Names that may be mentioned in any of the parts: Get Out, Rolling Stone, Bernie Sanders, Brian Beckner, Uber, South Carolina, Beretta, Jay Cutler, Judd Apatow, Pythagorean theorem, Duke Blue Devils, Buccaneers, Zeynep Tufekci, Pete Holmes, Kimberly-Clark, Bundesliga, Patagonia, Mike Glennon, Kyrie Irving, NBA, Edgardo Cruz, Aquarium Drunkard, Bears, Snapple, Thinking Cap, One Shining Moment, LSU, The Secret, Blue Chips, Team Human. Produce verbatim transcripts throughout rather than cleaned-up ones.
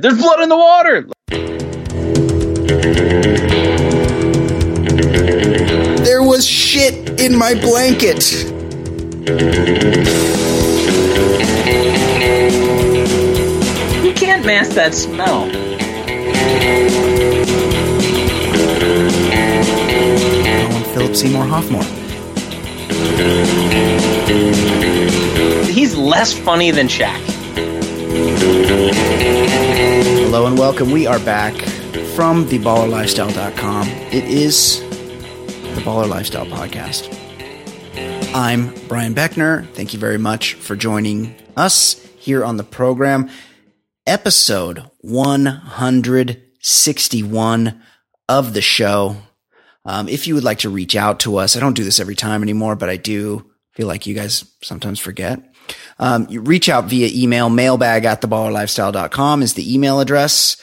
There's blood in the water! There was shit in my blanket. You can't mask that smell. I'm Philip Seymour Hoffman. He's less funny than Shaq. Hello and welcome. We are back from the baller lifestyle dot com. It is the Baller Lifestyle Podcast. I'm Brian Beckner. Thank you very much for joining us here on the program. Episode one hundred sixty-one of the show. Um, if you would like to reach out to us, I don't do this every time anymore, but I do feel like you guys sometimes forget. Um, you reach out via email. Mailbag at the baller lifestyle dot com is the email address.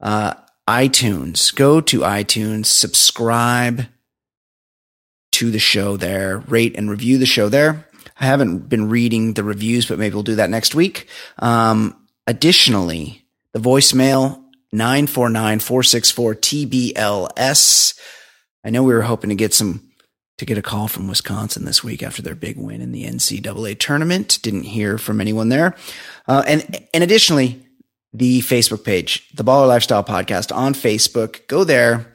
Uh, iTunes. Go to iTunes, subscribe to the show there, rate and review the show there. I haven't been reading the reviews, but maybe we'll do that next week. Um, additionally, the voicemail nine four nine, four six four, T B L S. I know we were hoping to get some to get a call from Wisconsin this week after their big win in the N C double A tournament. Didn't hear from anyone there. Uh, and, and additionally, the Facebook page, The Baller Lifestyle Podcast on Facebook. Go there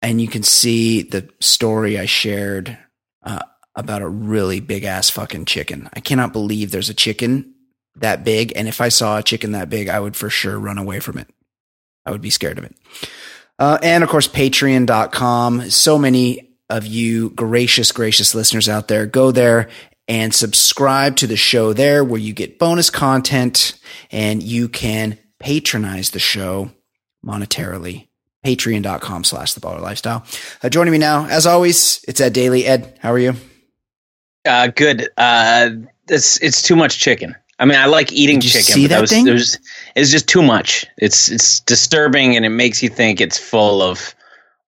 and you can see the story I shared uh, about a really big ass fucking chicken. I cannot believe there's a chicken that big. And if I saw a chicken that big, I would for sure run away from it. I would be scared of it. Uh, and of course, patreon dot com. So many of you gracious, gracious listeners out there, go there and subscribe to the show there where you get bonus content and you can patronize the show monetarily. Patreon dot com slash the baller lifestyle. Uh, joining me now, as always, it's Ed Daily. Ed, how are you? Uh, good. Uh, it's, it's too much chicken. I mean, I like eating chicken. Did you see that, that was, thing? It was, it was just too much. It's, it's disturbing and it makes you think it's full of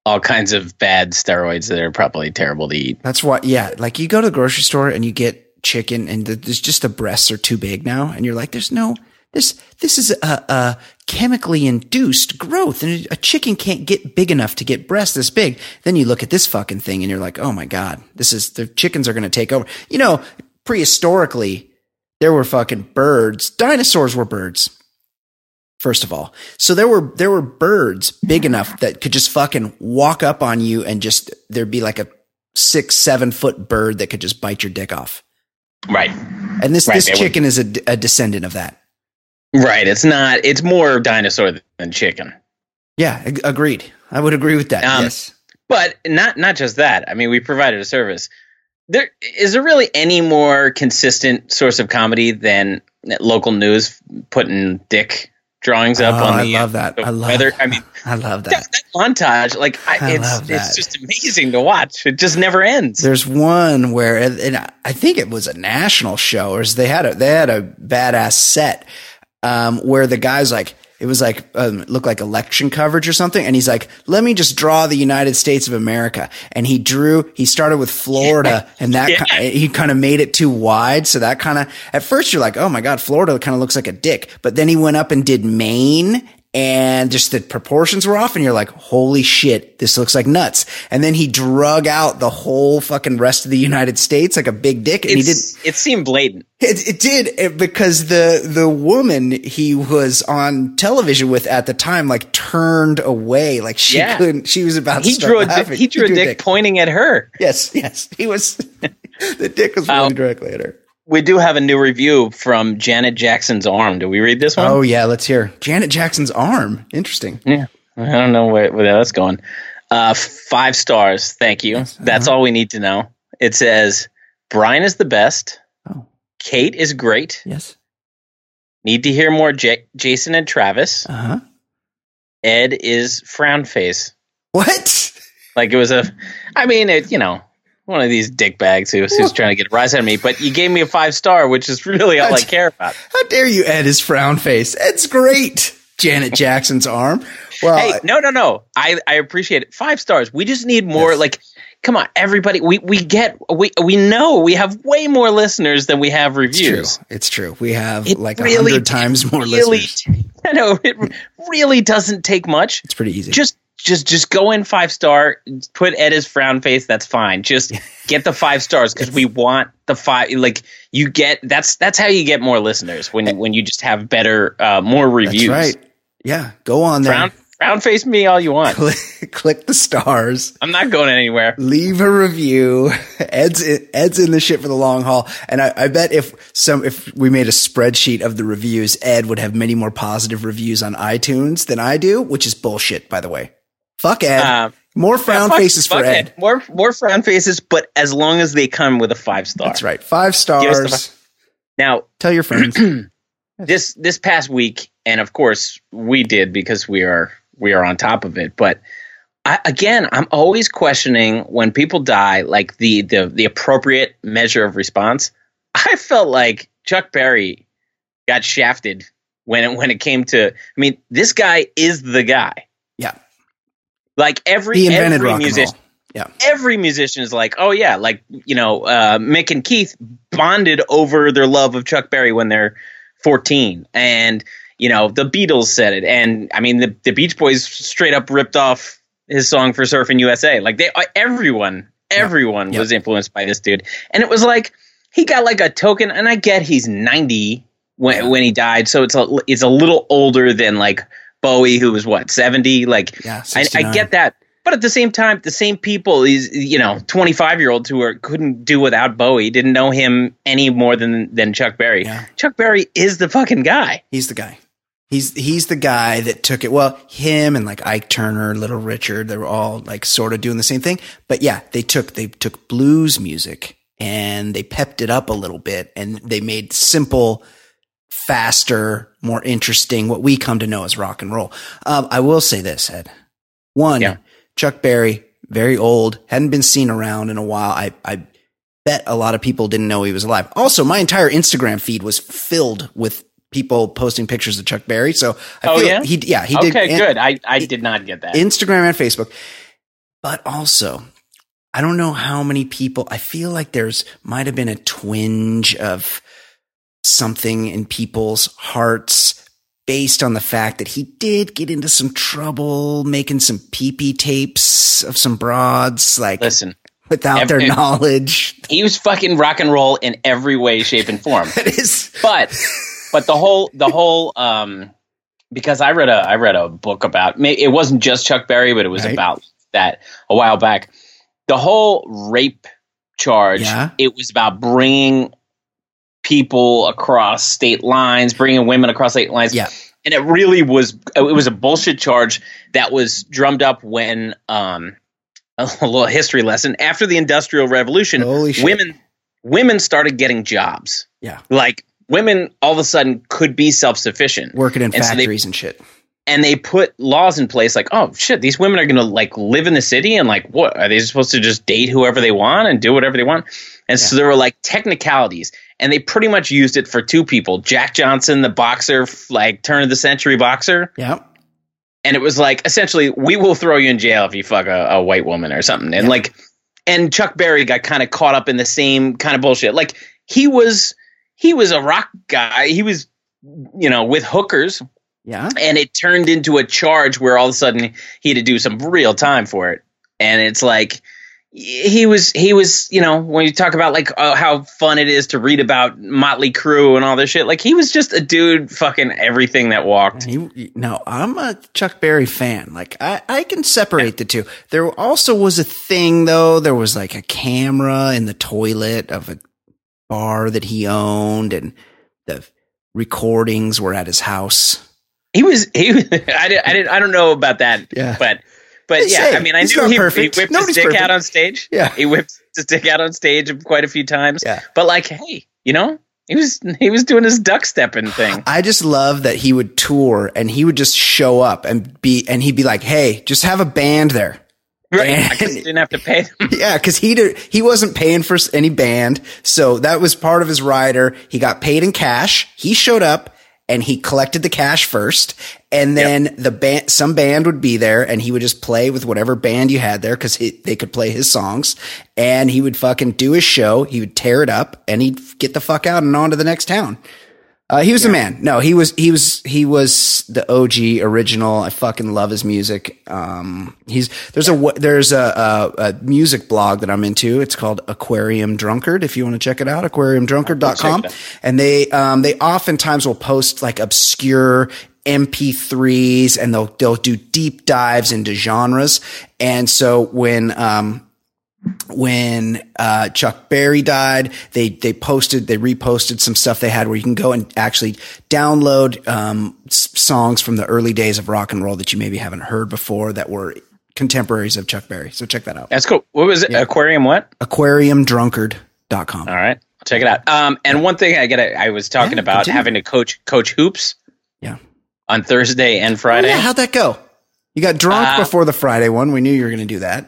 all kinds of bad steroids that are probably terrible to eat. That's why, yeah. Like you go to the grocery store and you get chicken, and the, there's just the breasts are too big now, and you're like, "There's no this. This is a, a chemically induced growth, and a chicken can't get big enough to get breasts this big." Then you look at this fucking thing, and you're like, "Oh my god, this is the chickens are going to take over." You know, prehistorically, there were fucking birds. Dinosaurs were birds. First of all, so there were there were birds big enough that could just fucking walk up on you and just there'd be like a six seven foot bird that could just bite your dick off, right? And this right, this chicken would. is a, a descendant of that, right? It's not. It's more dinosaur than chicken. Yeah, ag- agreed. I would agree with that. Um, yes, but not not just that. I mean, we provided a service. There is there really any more consistent source of comedy than local news putting dick drawings up oh, on the I love that. I love weather. That. I mean, I love that, that montage. Like I, I it's it's just amazing to watch. It just never ends. There's one where, and I think it was a national show, or they had a they had a badass set um, where the guy's like, it was like um, looked like election coverage or something, and he's like, let me just draw the United States of America, and he drew. He started with Florida, yeah. and that yeah. kind of, he kind of made it too wide, so that kind of at first you're like, oh my god, Florida kind of looks like a dick, but then he went up and did Maine, and just the proportions were off, and you're like, holy shit, this looks like nuts, and then he drug out the whole fucking rest of the United States like a big dick, and it's, he did. It seemed blatant. It, it did it, because the the woman he was on television with at the time like turned away, like she yeah. couldn't. She was about he to start drew a laughing. Di- he, drew he drew a dick, dick pointing at her. Yes, yes, he was. The dick was pointing um, directly at her. We do have a new review from Janet Jackson's arm. Do we read this one? Oh yeah, let's hear Janet Jackson's arm. Interesting. Yeah, I don't know where, where that's going. Uh, five stars, thank you. Yes. That's uh-huh. all we need to know. It says Brian is the best. Oh. Kate is great. Yes. Need to hear more J- Jason and Travis. Uh-huh. Ed is frown face. What? Like it was a, I mean, it, you know, one of these dickbags who's, who's trying to get a rise out of me, but you gave me a five star, which is really all how, I care about. How dare you, Ed is frown face. Ed's great. Janet Jackson's arm. Well, hey, no, no, no. I, I appreciate it. Five stars. We just need more yes. like come on, everybody, we we get we we know we have way more listeners than we have reviews. It's true. It's true. We have it like a really, hundred times more really, listeners. You know, it really doesn't take much. It's pretty easy. Just just just go in five star. Put Edda's frown face. That's fine. Just get the five stars because we want the five. Like you get that's that's how you get more listeners when when you just have better uh, more reviews. That's right. Yeah. Go on there. Frown, Round face me all you want. Click, click the stars. I'm not going anywhere. Leave a review. Ed's in, Ed's in the shit for the long haul. And I, I bet if some, if we made a spreadsheet of the reviews, Ed would have many more positive reviews on iTunes than I do, which is bullshit, by the way. Fuck Ed. Um, more frown yeah, fuck, faces fuck for Ed. Ed. More, more frown faces, but as long as they come with a five star. That's right. Five stars. Five. Now tell your friends. this, this past week. And of course we did because we are, we are on top of it. But I, again, I'm always questioning when people die, like the, the the appropriate measure of response. I felt like Chuck Berry got shafted when it, when it came to. I mean, this guy is the guy. Yeah. Like every every musician, yeah. Every musician is like, oh yeah, like you know, uh, Mick and Keith bonded over their love of Chuck Berry when they're fourteen, and. You know, the Beatles said it. And I mean, the, the Beach Boys straight up ripped off his song for Surfing U S A. Like they, everyone, everyone yeah. was influenced by this dude. And it was like, he got like a token, and I get he's ninety when, yeah. when he died. So it's a, it's a little older than like Bowie, who was what, seventy? Like, yeah, I, I get that. But at the same time, the same people, these, you know, twenty-five year olds who are, couldn't do without Bowie, didn't know him any more than, than Chuck Berry. Yeah. Chuck Berry is the fucking guy. He's the guy. He's he's the guy that took it. Well, him and like Ike Turner, Little Richard, they were all like sort of doing the same thing. But yeah, they took they took blues music and they pepped it up a little bit, and they made simple, faster, more interesting what we come to know as rock and roll. Um, I will say this, Ed. One, yeah. Chuck Berry, very old, hadn't been seen around in a while. I I bet a lot of people didn't know he was alive. Also, my entire Instagram feed was filled with people posting pictures of Chuck Berry. So I oh, feel yeah? he, yeah, he did. Okay, good. I, I did not get that. Instagram and Facebook. But also, I don't know how many people, I feel like there's might've been a twinge of something in people's hearts based on the fact that he did get into some trouble making some pee-pee tapes of some broads. Like, listen. Without every, their knowledge. He was fucking rock and roll in every way, shape, and form. It is. But... But the whole, the whole, um, because I read a, I read a book about, it wasn't just Chuck Berry, but it was right. about that a while back. The whole rape charge, yeah. It was about bringing people across state lines, bringing women across state lines. Yeah. And it really was, it was a bullshit charge that was drummed up when, um, a little history lesson, after the Industrial Revolution, Holy shit. women, women started getting jobs. Yeah. Like. Women all of a sudden could be self-sufficient. Working in and factories so they, and shit. And they put laws in place like, oh, shit, these women are going to like live in the city and like, what? Are they supposed to just date whoever they want and do whatever they want? And yeah. so there were like technicalities. And they pretty much used it for two people. Jack Johnson, the boxer, like turn of the century boxer. Yeah. And it was like, essentially, we will throw you in jail if you fuck a, a white woman or something. And yeah. like, and Chuck Berry got kind of caught up in the same kind of bullshit. Like he was... He was a rock guy. He was, you know, with hookers. Yeah. And it turned into a charge where all of a sudden he had to do some real time for it. And it's like he was he was, you know, when you talk about like uh, how fun it is to read about Motley Crue and all this shit, like he was just a dude fucking everything that walked. He, no, I'm a Chuck Berry fan. Like I, I can separate yeah. the two. There also was a thing, though. There was like a camera in the toilet of a bar that he owned, and the recordings were at his house. He was, he was, I did, I did, I don't know about that, yeah. but, but they yeah, say, I mean, I knew he, he whipped Nobody's his dick perfect. out on stage. Yeah. He whipped his dick out on stage quite a few times, yeah. but like, hey, you know, he was, he was doing his duck stepping thing. I just love that he would tour and he would just show up and be, and he'd be like, hey, just have a band there. Right, because he didn't have to pay them. Yeah, because he did, he wasn't paying for any band, so that was part of his rider. He got paid in cash. He showed up, and he collected the cash first. And then yep. the band, some band would be there, and he would just play with whatever band you had there, because they could play his songs. And he would fucking do his show. He would tear it up, and he'd get the fuck out and on to the next town. Uh, he was yeah. the man. No, he was, he was, he was the O G original. I fucking love his music. Um, he's, there's yeah. a, there's a, a, a music blog that I'm into. It's called Aquarium Drunkard. If you want to check it out, aquarium drunkard dot com. And they, um, they oftentimes will post like obscure M P threes, and they'll, they'll do deep dives into genres. And so when, um, When, uh, Chuck Berry died, they, they posted, they reposted some stuff they had where you can go and actually download, um, s- songs from the early days of rock and roll that you maybe haven't heard before that were contemporaries of Chuck Berry. So check that out. That's cool. What was it? Yeah. Aquarium what? aquarium drunkard dot com. All right. I'll check it out. Um, and one thing I gotta, I was talking yeah, about continue. having to coach, coach hoops. Yeah. On Thursday and Friday. Oh, yeah. How'd that go? You got drunk uh, before the Friday one. We knew you were going to do that.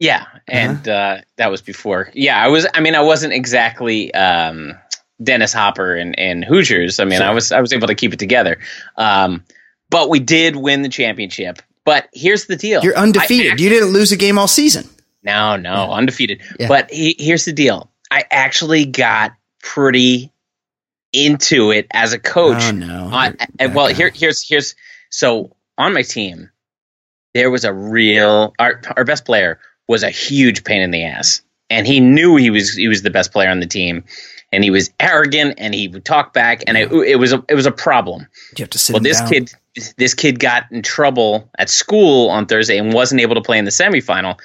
Yeah, and uh-huh. uh, that was before. Yeah, I was. I mean, I wasn't exactly um, Dennis Hopper and, and Hoosiers. I mean, sure. I was. I was able to keep it together. Um, but we did win the championship. But here's the deal: you're undefeated. Actually, you didn't lose a game all season. No, no, yeah. undefeated. Yeah. But he, here's the deal: I actually got pretty into it as a coach. Oh no! On, and, well, here, here's here's so on my team, there was a real our our best player. Was a huge pain in the ass, and he knew he was he was the best player on the team, and he was arrogant, and he would talk back, and it, it was a it was a problem. You have to sit well, this down. kid this kid got in trouble at school on Thursday and wasn't able to play in the semifinal,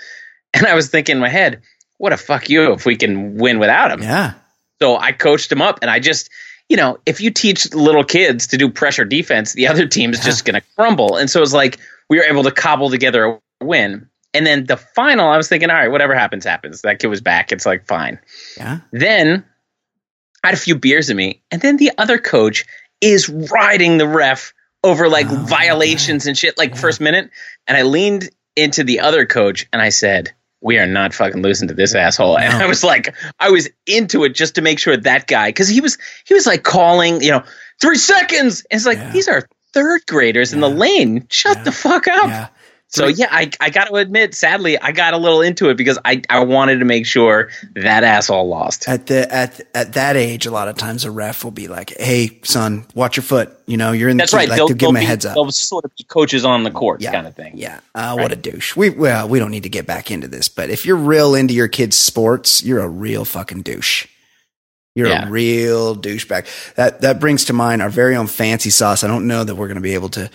and I was thinking in my head, what a fuck you if we can win without him. Yeah. So I coached him up, and I just. You know, if you teach little kids to do pressure defense, the other team is yeah. just going to crumble. And so it's like we were able to cobble together a win. And then the final, I was thinking, all right, whatever happens, happens. That kid was back. It's like, fine. Yeah. Then I had a few beers in me. And then the other coach is riding the ref over like oh, violations yeah. and shit, like yeah. first minute. And I leaned into the other coach and I said, we are not fucking losing to this asshole. And no. I was like, I was into it just to make sure that guy, because he was, he was like calling, you know, three seconds. And it's like, yeah. these are third graders yeah. in the lane. Shut yeah. the fuck up. Yeah. So yeah, I, I got to admit, sadly, I got a little into it because I, I wanted to make sure that asshole lost. At the at at that age, a lot of times a ref will be like, "Hey, son, watch your foot. You know, you're in the That's key. Right. Like, they'll, they'll give him a be, heads up. They'll sort of be coaches on the court, yeah. kind of thing. Yeah, uh, right. What a douche. We well, we don't need to get back into this, but if you're real into your kids' sports, you're a real fucking douche. You're yeah. a real douchebag. That that brings to mind our very own Fancy Sauce. I don't know that we're going to be able to.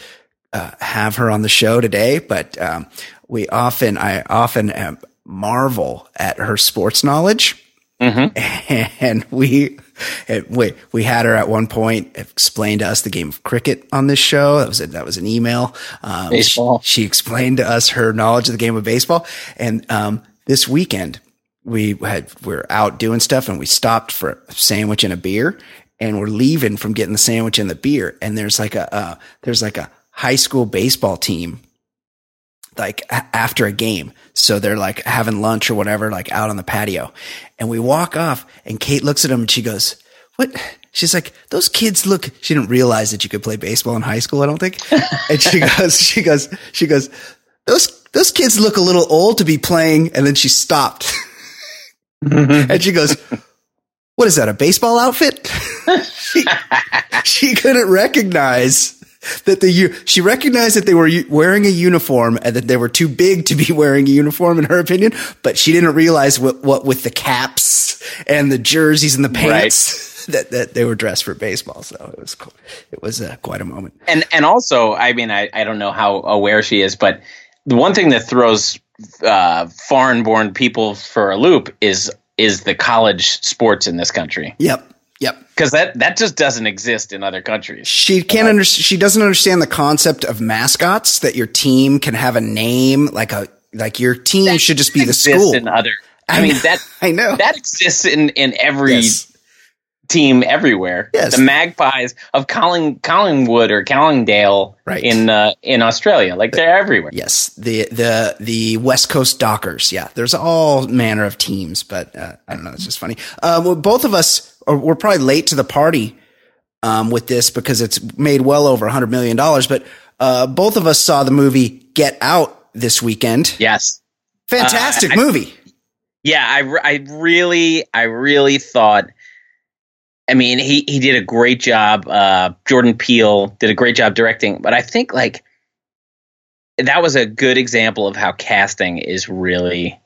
Uh, have her on the show today, but um, we often, I often um, marvel at her sports knowledge. Mm-hmm. And we, and we, we had her at one point explain to us the game of cricket on this show. That was it. That was an email. Um, baseball. She, she explained to us her knowledge of the game of baseball. And um, this weekend we had, we we're out doing stuff and we stopped for a sandwich and a beer, and we're leaving from getting the sandwich and the beer. And there's like a, uh, there's like a, high school baseball team, like a- after a game. So they're like having lunch or whatever, like out on the patio, and we walk off and Kate looks at them and she goes, what? She's like, those kids look, she didn't realize that you could play baseball in high school. I don't think. And she goes, she goes, she goes, those, those kids look a little old to be playing. And then she stopped and she goes, what is that? A baseball outfit? she, she couldn't recognize that the she recognized that they were wearing a uniform and that they were too big to be wearing a uniform in her opinion, but she didn't realize what, what with the caps and the jerseys and the pants right. that, that they were dressed for baseball. So it was cool. It was uh, quite a moment. And and also, I mean, I, I don't know how aware she is, but the one thing that throws uh, foreign-born people for a loop is is the college sports in this country. Yep. Yep. Because that, that just doesn't exist in other countries. She can't uh, under, she doesn't understand the concept of mascots, that your team can have a name, like a like your team should just be the school. In other, I, I mean know, that I know. That exists in, in every yes. team everywhere. Yes. The Magpies of Colling, Collingwood or Callingdale right. in uh, in Australia. Like the, they're everywhere. Yes. The the the West Coast Dockers, yeah. There's all manner of teams, but uh, I don't know, it's just funny. Uh, well, both of us Or we're probably late to the party um, with this because it's made well over one hundred million dollars. But uh, both of us saw the movie Get Out this weekend. Yes. Fantastic uh, I, movie. I, yeah, I, I really, I really thought – I mean, he, he did a great job. Uh, Jordan Peele did a great job directing. But I think, like, that was a good example of how casting is really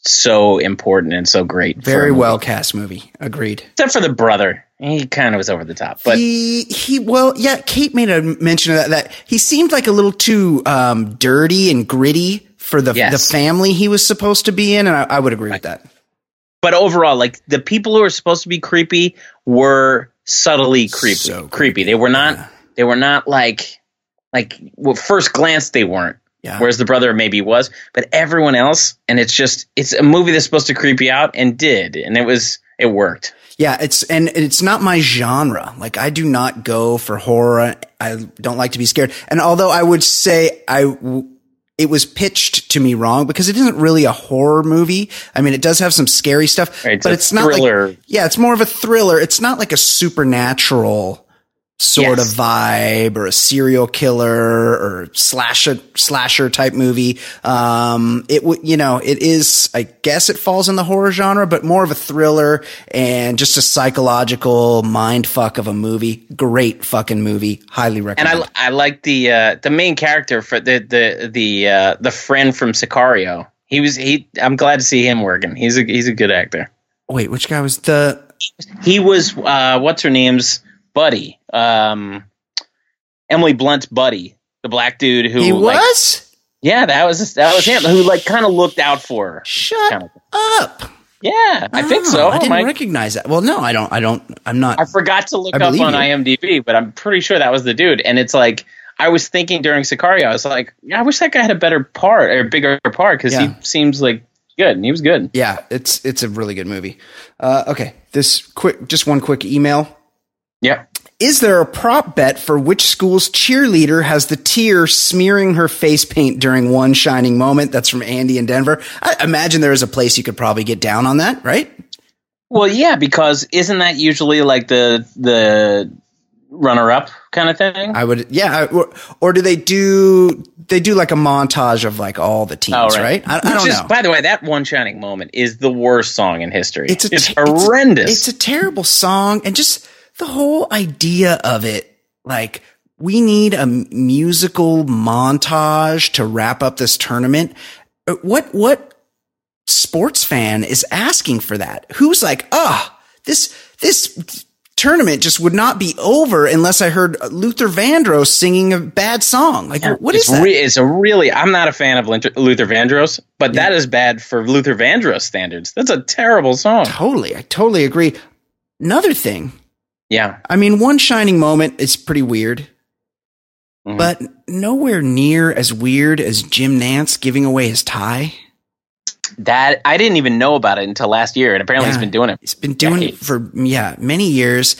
so important and so great. Very well cast movie. Agreed. Except for the brother. He kind of was over the top. But he, he well, yeah, Kate made a mention of that. that He seemed like a little too um, dirty and gritty for the, yes. the family he was supposed to be in. And I, I would agree right. with that. But overall, like, the people who are supposed to be creepy were subtly creepy. So creepy. They were not. Yeah. They were not like, like well, first glance they weren't. Yeah. Whereas the brother maybe was, but everyone else. And it's just, it's a movie that's supposed to creep you out, and did, and it was, it worked. Yeah, it's and it's not my genre. Like, I do not go for horror. I don't like to be scared. And although I would say I. W- It was pitched to me wrong because it isn't really a horror movie. I mean, it does have some scary stuff, right, it's but it's not thriller. Like, yeah, it's more of a thriller. It's not like a supernatural sort yes. of vibe or a serial killer or slasher, slasher type movie. Um, it would, you know, it is, I guess it falls in the horror genre, but more of a thriller and just a psychological mind fuck of a movie. Great fucking movie. Highly recommend. And I, I like the, uh, the main character for the, the, the, uh, the friend from Sicario. He was, he, I'm glad to see him working. He's a, he's a good actor. Wait, which guy was the, he was, uh, what's her name's buddy, um, Emily Blunt's buddy, the black dude who he like, was, yeah, that was that was him who like kind of looked out for her. Shut kinda. up. Yeah, oh, I think so. I didn't Mike. recognize that. Well, no, I don't. I don't. I'm not. I forgot to look I up on you. IMDb, but I'm pretty sure that was the dude. And it's like I was thinking during Sicario, I was like, yeah, I wish that guy had a better part or a bigger part because yeah. he seems like good and he was good. Yeah, it's it's a really good movie. Uh, okay, this quick, just one quick email. Yeah. Is there a prop bet for which school's cheerleader has the tear smearing her face paint during One Shining Moment? That's from Andy in Denver. I imagine there is a place you could probably get down on that, right? Well, yeah, because isn't that usually like the the runner-up kind of thing? I would, yeah. Or, or do they do they do like a montage of like all the teams, oh, right? right? I, I don't is, know. By the way, that One Shining Moment is the worst song in history. It's, a, it's horrendous. It's, it's a terrible song, and just. The whole idea of it, like, we need a musical montage to wrap up this tournament. What, what sports fan is asking for that? Who's like, ah, oh, this, this tournament just would not be over unless I heard Luther Vandross singing a bad song. Like, yeah, what is that? Re- it's a really, I'm not a fan of Luther Vandross, but yeah. that is bad for Luther Vandross standards. That's a terrible song. Totally. I totally agree. Another thing. Yeah. I mean, One Shining Moment is pretty weird, mm-hmm. but nowhere near as weird as Jim Nantz giving away his tie. That I didn't even know about it until last year. And apparently yeah, he's been doing it. He's been doing decades. it for, yeah, many years.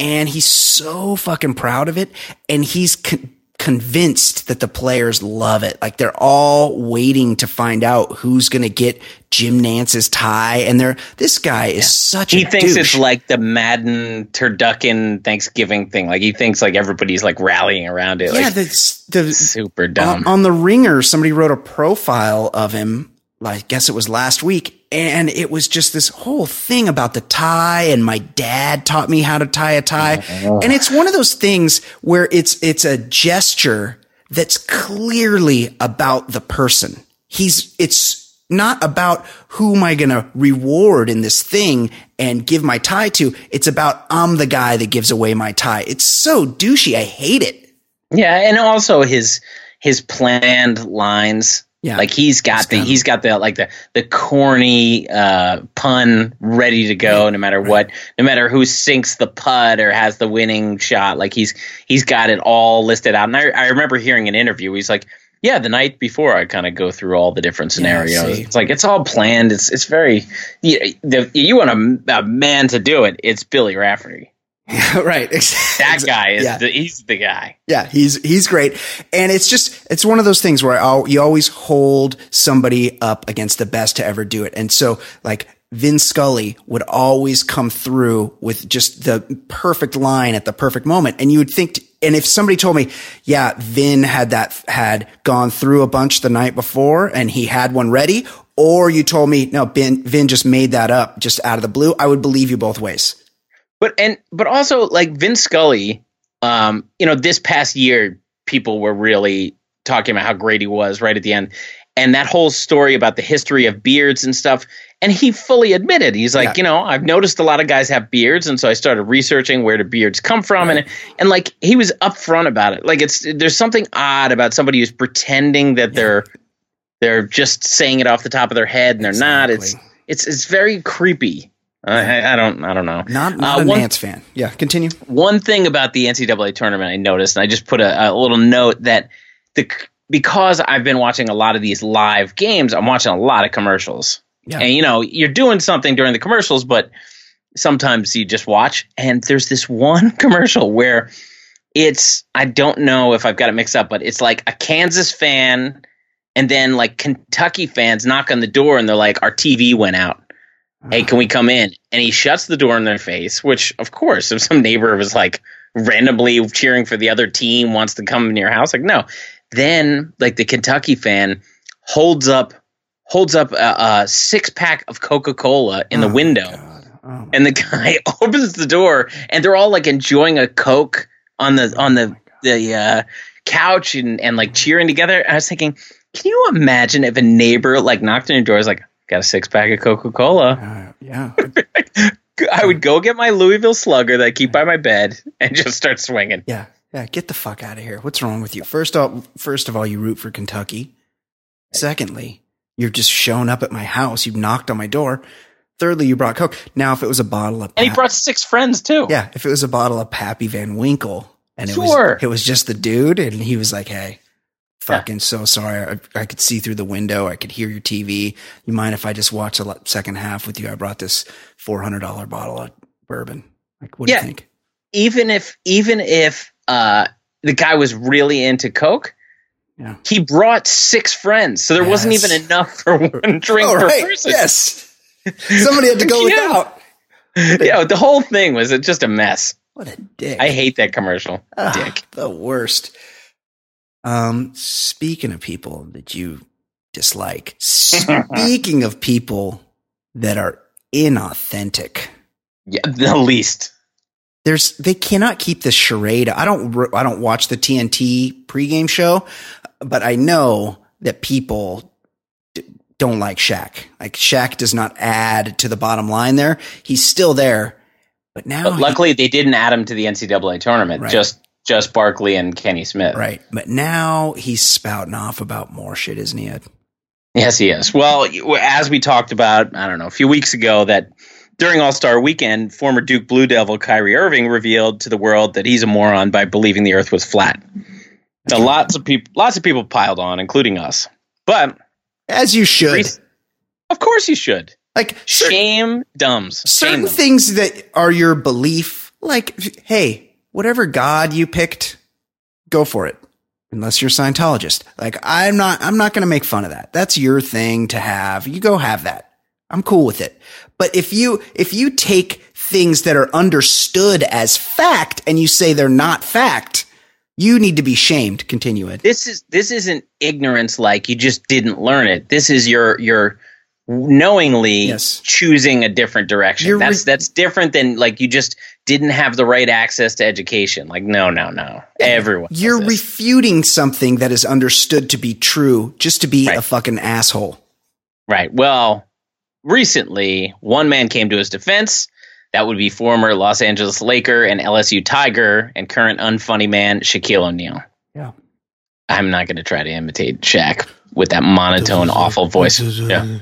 And he's so fucking proud of it. And he's con- convinced that the players love it. Like, they're all waiting to find out who's going to get Jim Nance's tie, and they're this guy is yeah. such he a He thinks douche. It's like the Madden Turducken Thanksgiving thing. Like, he thinks like everybody's like rallying around it. Yeah, like, that's the super dumb. On, on the Ringer, somebody wrote a profile of him, I guess it was last week, and it was just this whole thing about the tie, and my dad taught me how to tie a tie. Oh. And it's one of those things where it's it's a gesture that's clearly about the person. He's it's not about who am I going to reward in this thing and give my tie to. It's about I'm the guy that gives away my tie. It's so douchey. I hate it. Yeah, and also his his planned lines. Yeah, like he's got he's the kinda, he's got the like the the corny uh, pun ready to go right, no matter right. what, no matter who sinks the putt or has the winning shot. Like he's he's got it all listed out. And I, I remember hearing an interview. He's like. Yeah, the night before, I kind of go through all the different scenarios. Yeah, it's like it's all planned. It's it's very you, the, you want a, a man to do it. It's Billy Rafferty, yeah, right? Exactly. That guy is yeah. the, he's the guy. Yeah, he's he's great. And it's just it's one of those things where I'll, you always hold somebody up against the best to ever do it. And so like Vin Scully would always come through with just the perfect line at the perfect moment. And you would think, t- and if somebody told me, yeah, Vin had that, had gone through a bunch the night before and he had one ready, or you told me, no, Vin, Vin just made that up just out of the blue, I would believe you both ways. But, and, but also like Vin Scully, um, you know, this past year, people were really talking about how great he was right at the end. And that whole story about the history of beards and stuff. And he fully admitted, he's like, yeah. you know, I've noticed a lot of guys have beards. And so I started researching where do beards come from. Right. And and like, he was upfront about it. Like it's, there's something odd about somebody who's pretending that yeah. they're, they're just saying it off the top of their head and they're exactly. not. It's, it's, it's very creepy. I, I don't, I don't know. Not, not uh, a one, Nantz fan. Yeah. Continue. One thing about the N C double A tournament I noticed, and I just put a, a little note that the, because I've been watching a lot of these live games, I'm watching a lot of commercials. Yeah. And, you know, you're doing something during the commercials, but sometimes you just watch. And there's this one commercial where it's, I don't know if I've got it mixed up, but it's like a Kansas fan and then like Kentucky fans knock on the door and they're like, our T V went out. Hey, can we come in? And he shuts the door in their face, which, of course, if some neighbor was like randomly cheering for the other team wants to come in your house, like, no. Then like the Kentucky fan holds up. holds up a, a six-pack of Coca-Cola in oh the window. Oh and the guy opens the door, and they're all, like, enjoying a Coke on the on the, oh the uh, couch and, and, like, cheering together. And I was thinking, can you imagine if a neighbor, like, knocked on your door and was like, got a six-pack of Coca-Cola? Uh, yeah. I would go get my Louisville Slugger that I keep by my bed and just start swinging. Yeah. Yeah, get the fuck out of here. What's wrong with you? First off, first of all, you root for Kentucky. Secondly, you've just shown up at my house. You've knocked on my door. Thirdly, you brought Coke. Now, if it was a bottle of... Pap- and he brought six friends, too. Yeah. If it was a bottle of Pappy Van Winkle and it, sure. was, it was just the dude and he was like, hey, fucking yeah. so sorry. I, I could see through the window. I could hear your T V. You mind if I just watch a second half with you? I brought this four hundred dollars bottle of bourbon. Like, what yeah. do you think? Even if, even if uh, the guy was really into Coke... Yeah. He brought six friends, so there yes. wasn't even enough for one drink oh, per right. person. Yes, somebody had to go yeah. without. Yeah, the whole thing was just a mess. What a dick! I hate that commercial. Ah, dick, the worst. Um, speaking of people that you dislike, speaking of people that are inauthentic, yeah, the least. There's, they cannot keep this charade. I don't, I don't watch the T N T pregame show, but I know that people d- don't like Shaq. Like Shaq does not add to the bottom line there. He's still there, but now. But luckily he, they didn't add him to the N C double A tournament. Right. Just, just Barkley and Kenny Smith. Right. But now he's spouting off about more shit, isn't he, Ed? Yes, he is. Well, as we talked about, I don't know, a few weeks ago that, during All-Star Weekend, former Duke Blue Devil Kyrie Irving revealed to the world that he's a moron by believing the Earth was flat. Now, lots of people, lots of people piled on, including us. But as you should, re- of course you should. Like shame, dumbs. Certain shame things that are your belief, like hey, whatever god you picked, go for it. Unless you're a Scientologist, like I'm not. I'm not going to make fun of that. That's your thing to have. You go have that. I'm cool with it. But if you, if you take things that are understood as fact and you say they're not fact, you need to be shamed. Continue it. This is, this isn't ignorance. Like you just didn't learn it. This is your, your knowingly yes. choosing a different direction. You're that's, re- that's different than like, you just didn't have the right access to education. Like, no, no, no. Everyone. You're refuting something that is understood to be true just to be right. a fucking asshole. Right. Well, recently, one man came to his defense. That would be former Los Angeles Laker and L S U Tiger and current unfunny man Shaquille O'Neal. Yeah, I'm not going to try to imitate Shaq with that monotone, awful voice. Yeah,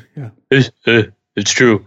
it's, uh, it's true.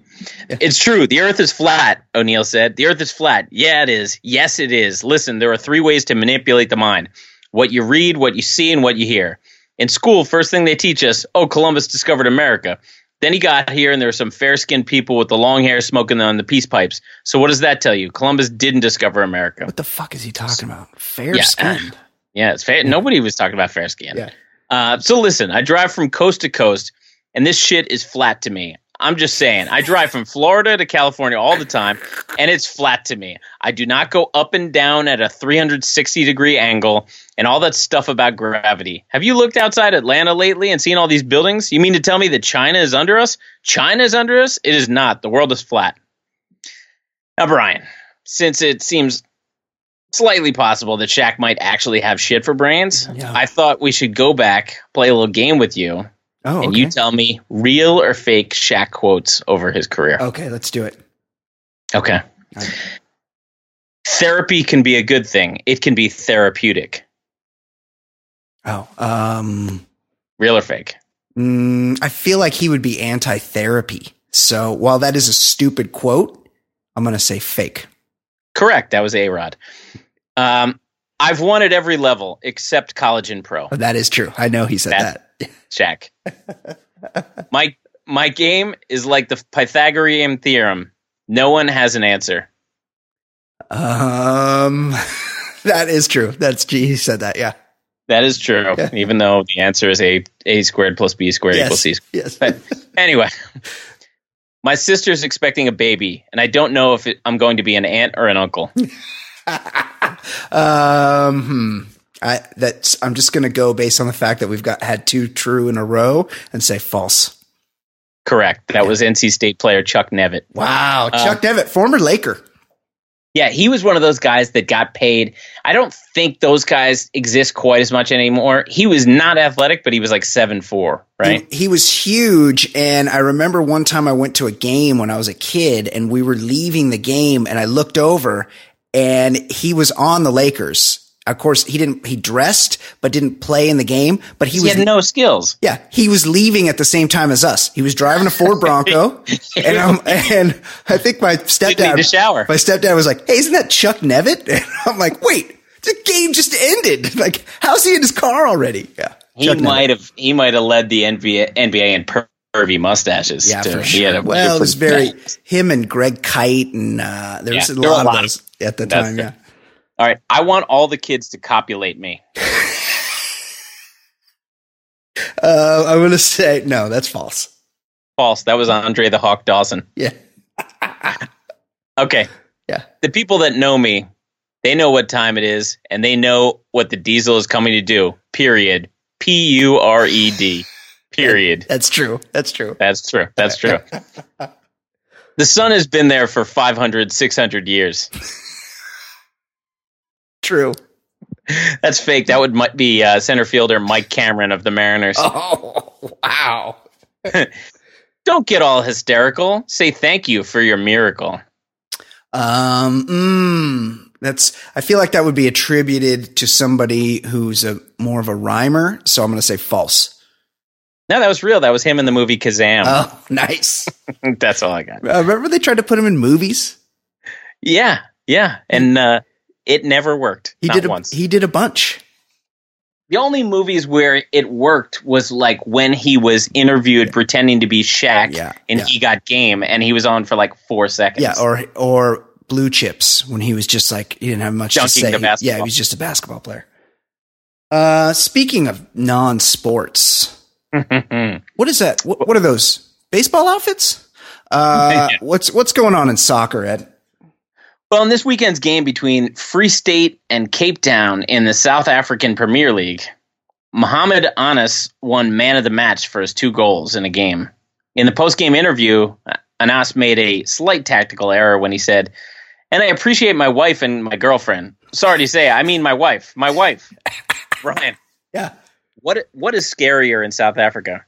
It's true. The Earth is flat, O'Neal said. The Earth is flat. Yeah, it is. Yes, it is. Listen, there are three ways to manipulate the mind. What you read, what you see, and what you hear. In school, first thing they teach us, oh, Columbus discovered America. Then he got here, and there were some fair-skinned people with the long hair smoking on the peace pipes. So what does that tell you? Columbus didn't discover America. What the fuck is he talking about? Fair-skinned. Yeah, yeah it's fair. Yeah. Nobody was talking about fair-skinned. Yeah. Uh, so listen, I drive from coast to coast, and this shit is flat to me. I'm just saying. I drive from Florida to California all the time, and it's flat to me. I do not go up and down at a three hundred sixty degree angle and all that stuff about gravity. Have you looked outside Atlanta lately and seen all these buildings? You mean to tell me that China is under us? China is under us? It is not. The world is flat. Now, Brian, since it seems slightly possible that Shaq might actually have shit for brains, yeah. I thought we should go back, play a little game with you. Oh, and okay. You tell me real or fake Shaq quotes over his career. Okay, let's do it. Okay. Right. Therapy can be a good thing. It can be therapeutic. Oh. Um, real or fake? Mm, I feel like he would be anti-therapy. So while that is a stupid quote, I'm going to say fake. Correct. That was A-Rod. Um, I've won at every level except college and pro. Oh, that is true. I know he said That's- that. Shaq. my my game is like the Pythagorean theorem. No one has an answer. Um, that is true. That's he said that. Yeah, that is true. Yeah. Even though the answer is a a squared plus b squared yes. equals c squared. Yes. But anyway, my sister's expecting a baby, and I don't know if it, I'm going to be an aunt or an uncle. um. Hmm. I, that's, I'm just going to go based on the fact that we've got had two true in a row and say false. Correct. That yeah. was N C State player Chuck Nevitt. Wow. Uh, Chuck Nevitt, former Laker. Yeah, he was one of those guys that got paid. I don't think those guys exist quite as much anymore. He was not athletic, but he was like seven foot four, right? He, he was huge, and I remember one time I went to a game when I was a kid, and we were leaving the game, and I looked over, and he was on the Lakers. Of course, he didn't, he dressed, but didn't play in the game, but he, he was, had no skills. Yeah. He was leaving at the same time as us. He was driving a Ford Bronco and I'm, and I think my stepdad, shower. my stepdad was like, "Hey, isn't that Chuck Nevitt?" And I'm like, "Wait, the game just ended. Like, how's he in his car already?" Yeah. He Chuck might Nevitt. have, he might have led the N B A, N B A in pervy mustaches. Yeah, to, for sure. He had a, well, it was very, nice. him and Greg Kite and, uh, there yeah, was a there lot, a lot of those at the time. Yeah. All right, I want all the kids to copulate me. uh, I'm going to say, no, that's false. False. That was Andre the Hawk Dawson. Yeah. Okay. Yeah. The people that know me, they know what time it is, and they know what the diesel is coming to do, period. P U R E D, period. That's true. That's true. That's true. That's true. The sun has been there for five hundred, six hundred years. True. That's fake. That would might be uh, center fielder Mike Cameron of the Mariners. Oh, wow. Don't get all hysterical. Say thank you for your miracle. Um, mm, that's. I feel like that would be attributed to somebody who's a more of a rhymer, so I'm going to say false. No, that was real. That was him in the movie Kazam. Oh, nice. That's all I got. Uh, remember they tried to put him in movies? Yeah, yeah. And uh it never worked. He not did a, once. He did a bunch. The only movies where it worked was like when he was interviewed yeah. pretending to be Shaq yeah, and yeah. he got game and he was on for like four seconds. Yeah, or or Blue Chips when he was just like, he didn't have much Dunking to say. The basketball. Yeah, he was just a basketball player. Uh, speaking of non-sports, what is that? What, what are those? Baseball outfits? Uh, yeah. What's what's going on in soccer, Ed? Well, in this weekend's game between Free State and Cape Town in the South African Premier League, Mohamed Anas won man of the match for his two goals in a game. In the post-game interview, Anas made a slight tactical error when he said, "And I appreciate my wife and my girlfriend." Sorry to say, I mean my wife. My wife. Brian. Yeah. What What is scarier in South Africa?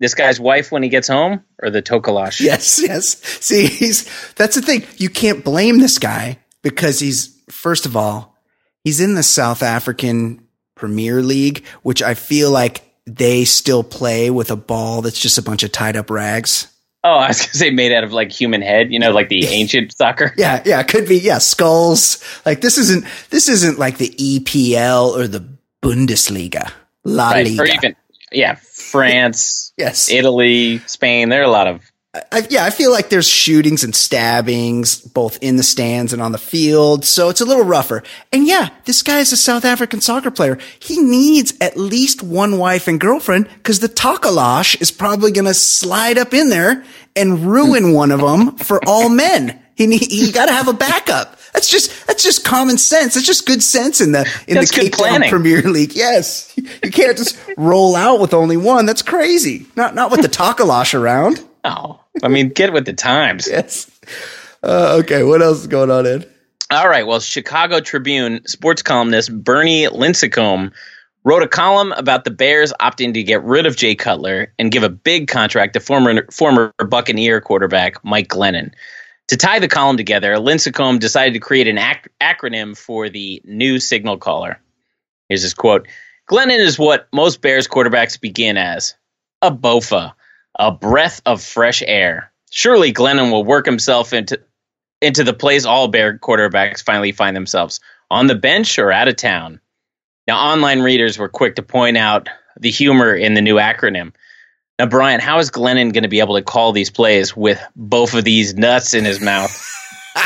This guy's wife when he gets home, or the Tokolosh? Yes, yes. See, he's, that's the thing. You can't blame this guy because he's, first of all, he's in the South African Premier League, which I feel like they still play with a ball that's just a bunch of tied up rags. Oh, I was going to say made out of like human head, you know, like the ancient soccer. Yeah, yeah, could be. Yeah, skulls. Like this isn't this isn't like the E P L or the Bundesliga, La right, Liga, or even yeah. France, yes. Italy, Spain. There are a lot of I, yeah, I feel like there's shootings and stabbings both in the stands and on the field. So it's a little rougher. And yeah, this guy is a South African soccer player. He needs at least one wife and girlfriend because the Tokolosh is probably going to slide up in there and ruin one of them for all men. He, he got to have a backup. That's just, that's just common sense. That's just good sense in the, in that's the Cape Town Premier League. Yes. You can't just roll out with only one. That's crazy. Not, not with the Tokolosh around. No. I mean, get with the times. Yes. Uh, okay. What else is going on, Ed? All right. Well, Chicago Tribune sports columnist Bernie Lincecum wrote a column about the Bears opting to get rid of Jay Cutler and give a big contract to former former Buccaneer quarterback Mike Glennon. To tie the column together, Lincecum decided to create an ac- acronym for the new signal caller. Here's his quote. Glennon is what most Bears quarterbacks begin as, a B O F A. A breath of fresh air. Surely Glennon will work himself into into the place all Bear quarterbacks finally find themselves, on the bench or out of town. Now, online readers were quick to point out the humor in the new acronym. Now, Brian, how is Glennon going to be able to call these plays with both of these nuts in his mouth? B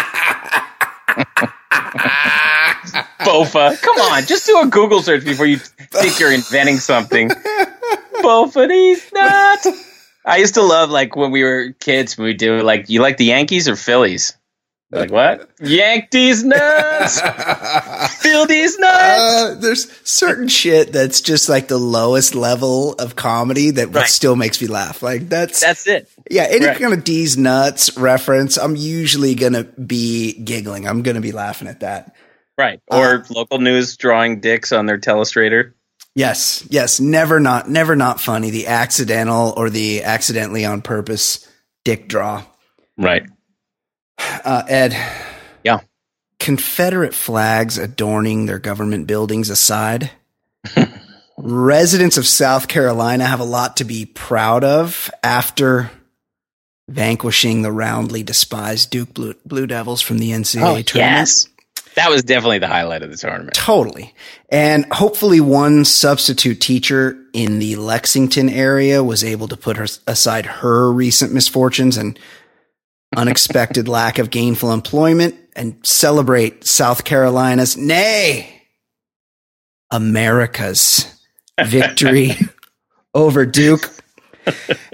O F A. Come on, just do a Google search before you think you're inventing something. B O F A these nuts. I used to love, like, when we were kids, we do, like, you like the Yankees or Phillies? Like, what? Yank these nuts! Fill these nuts! Uh, there's certain shit that's just, like, the lowest level of comedy that right. still makes me laugh. Like, that's... That's it. Yeah, any right. kind of D's nuts reference, I'm usually going to be giggling. I'm going to be laughing at that. Right. Or uh, local news drawing dicks on their telestrator. Yes, yes, never not, never not funny. The accidental or the accidentally on purpose dick draw. Right. Uh, Ed. Yeah. Confederate flags adorning their government buildings aside, residents of South Carolina have a lot to be proud of after vanquishing the roundly despised Duke Blue, Blue Devils from the N C double A oh, tournament. Yes. That was definitely the highlight of the tournament. Totally. And hopefully one substitute teacher in the Lexington area was able to put her aside her recent misfortunes and unexpected lack of gainful employment and celebrate South Carolina's, nay, America's victory over Duke.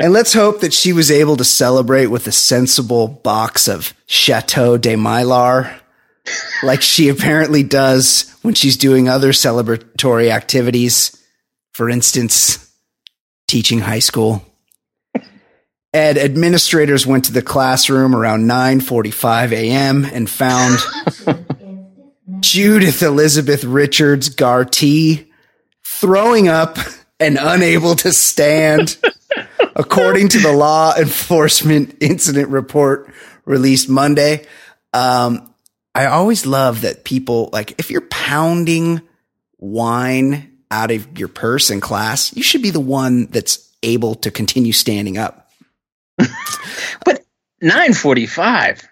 And let's hope that she was able to celebrate with a sensible box of Chateau de Mylar. Like she apparently does when she's doing other celebratory activities, for instance, teaching high school. Ed, administrators went to the classroom around nine forty-five a.m. and found Judith Elizabeth Richards Gartee throwing up and unable to stand, according to the law enforcement incident report released Monday. Um, I always love that people, like, if you're pounding wine out of your purse in class, you should be the one that's able to continue standing up. But nine forty-five.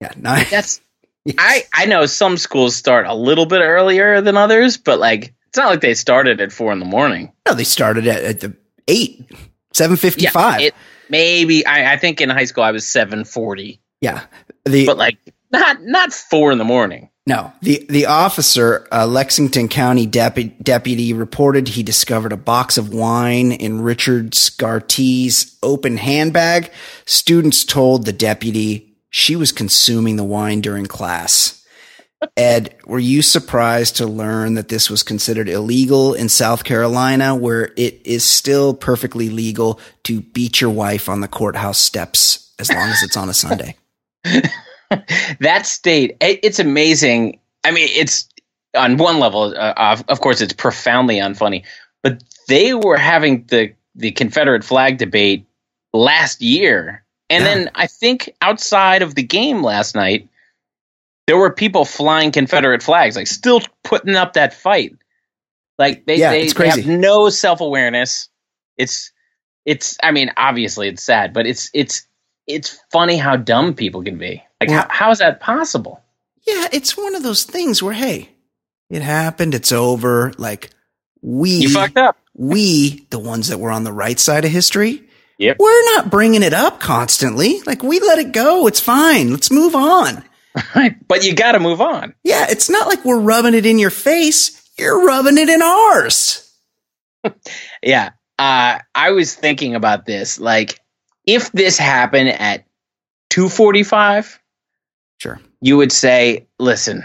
Yeah, nine. That's yes. I, I know some schools start a little bit earlier than others, but, like, it's not like they started at four in the morning. No, they started at, at the eight, seven fifty-five. Yeah, it, maybe, I, I think in high school I was seven forty. Yeah. The, but, like... Not not four in the morning. No. The the officer, uh, Lexington County deputy, deputy, reported he discovered a box of wine in Richard Scartee's open handbag. Students told the deputy she was consuming the wine during class. Ed, were you surprised to learn that this was considered illegal in South Carolina, where it is still perfectly legal to beat your wife on the courthouse steps as long as it's on a Sunday? That state, it's amazing. I mean, it's on one level, uh, of, of course, it's profoundly unfunny, but they were having the, the Confederate flag debate last year. And yeah. then I think outside of the game last night, there were people flying Confederate flags, like still putting up that fight. Like they, yeah, they, they have no self-awareness. It's, it's, I mean, obviously it's sad, but it's, it's, it's funny how dumb people can be. Like, how, how is that possible? Yeah, it's one of those things where, hey, it happened. It's over. Like, we, you fucked up. We, the ones that were on the right side of history, Yep. We're not bringing it up constantly. Like, we let it go. It's fine. Let's move on. Right. But you got to move on. Yeah. It's not like we're rubbing it in your face. You're rubbing it in ours. Yeah. Uh, I was thinking about this. Like, if this happened at two forty-five, sure, you would say, listen,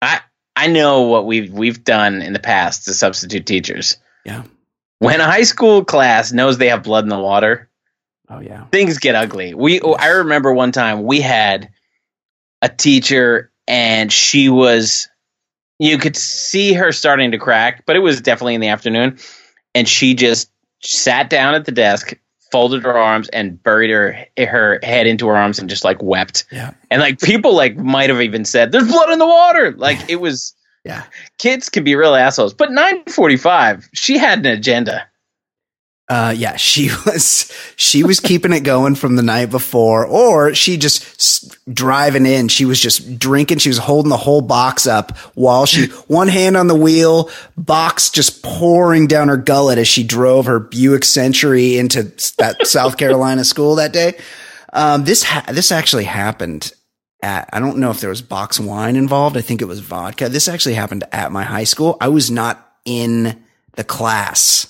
I I know what we've we've done in the past to substitute teachers. Yeah. When a high school class knows they have blood in the water, oh yeah, things get ugly. We I remember one time we had a teacher and she was, you could see her starting to crack, but it was definitely in the afternoon, and she just sat down at the desk, folded her arms, and buried her her head into her arms and just like wept. Yeah. And like people like might have even said, "There's blood in the water." Like it was. Yeah, kids can be real assholes. But nine forty-five, she had an agenda. Uh, yeah, she was she was keeping it going from the night before, or she just driving in. She was just drinking. She was holding the whole box up while she one hand on the wheel, box just pouring down her gullet as she drove her Buick Century into that South Carolina school that day. Um, this ha- this actually happened. At, I don't know if there was box wine involved. I think it was vodka. This actually happened at my high school. I was not in the class,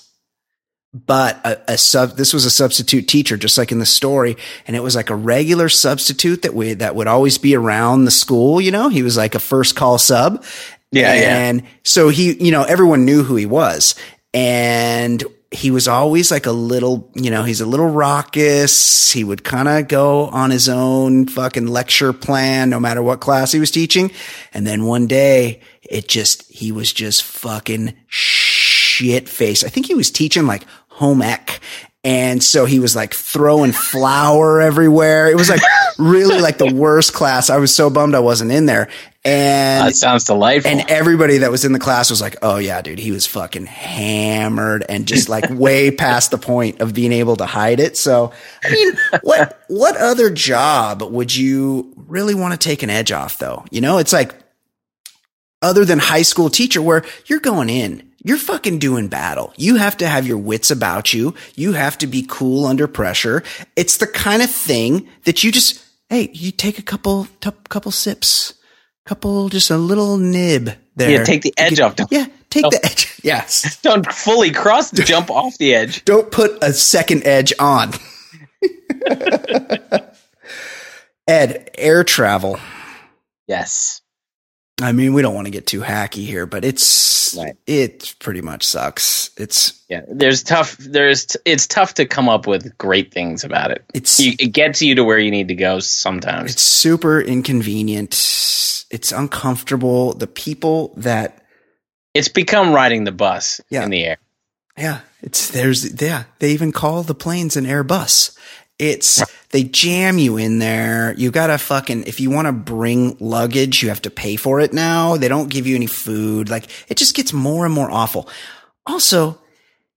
but a, a sub, this was a substitute teacher, just like in the story. And it was like a regular substitute that we, that would always be around the school. You know, he was like a first call sub. Yeah. And yeah. so he, you know, everyone knew who he was, and he was always like a little, you know, he's a little raucous. He would kind of go on his own fucking lecture plan, no matter what class he was teaching. And then one day it just, he was just fucking shit faced. I think he was teaching like home ec. And so he was like throwing flour everywhere. It was like really like the worst class. I was so bummed I wasn't in there. And that sounds delightful. And everybody that was in the class was like, oh yeah, dude, he was fucking hammered and just like way past the point of being able to hide it. So I mean, what, what other job would you really want to take an edge off though? You know, it's like other than high school teacher where you're going in. You're fucking doing battle. You have to have your wits about you. You have to be cool under pressure. It's the kind of thing that you just, hey, you take a couple, t- couple sips, couple, just a little nib there. Yeah, take the edge off. Yeah, take the edge. Yes. Don't fully cross jump off the edge. Don't put a second edge on. Ed, air travel. Yes. I mean, we don't want to get too hacky here, but it's right. It pretty much sucks. It's yeah. There's tough. There's t- it's tough to come up with great things about it. It's you, it gets you to where you need to go sometimes. It's super inconvenient. It's uncomfortable. The people that it's become riding the bus yeah. in the air. Yeah, it's there's yeah. They even call the planes an Airbus. It's, they jam you in there. You gotta fucking, if you want to bring luggage, you have to pay for it now. They don't give you any food. Like, it just gets more and more awful. Also,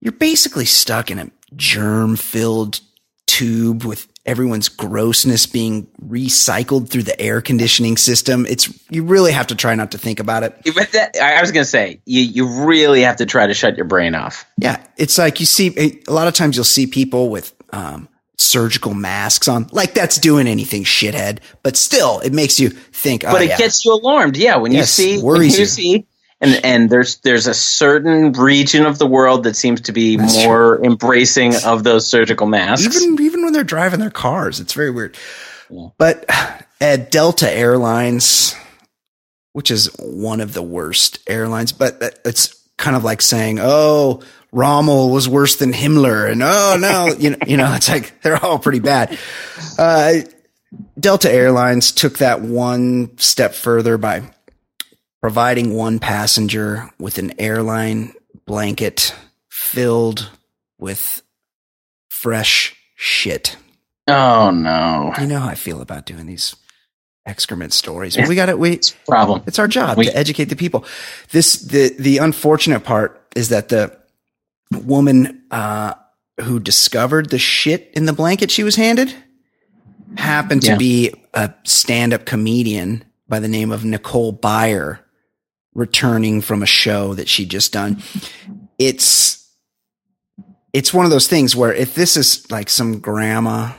you're basically stuck in a germ-filled tube with everyone's grossness being recycled through the air conditioning system. It's, you really have to try not to think about it. But that, I was going to say, you, you really have to try to shut your brain off. Yeah. It's like you see, a lot of times you'll see people with, um, surgical masks on, like that's doing anything, shithead, but still it makes you think, oh, but it yeah. gets you alarmed. Yeah. When yes, you see, when you, you see, and, and there's, there's a certain region of the world that seems to be that's more true. Embracing of those surgical masks. Even, even when they're driving their cars, it's very weird. Yeah. But at Delta Airlines, which is one of the worst airlines, but it's kind of like saying, oh, Rommel was worse than Himmler, and oh no, you know, you know, it's like they're all pretty bad. Uh, Delta Airlines took that one step further by providing one passenger with an airline blanket filled with fresh shit. Oh no! You know how I feel about doing these excrement stories. We got it. We it's a problem. It's our job we- to educate the people. This the the unfortunate part is that the woman uh who discovered the shit in the blanket she was handed happened yeah. to be a stand-up comedian by the name of Nicole Byer, returning from a show that she'd just done. It's it's one of those things where if this is like some grandma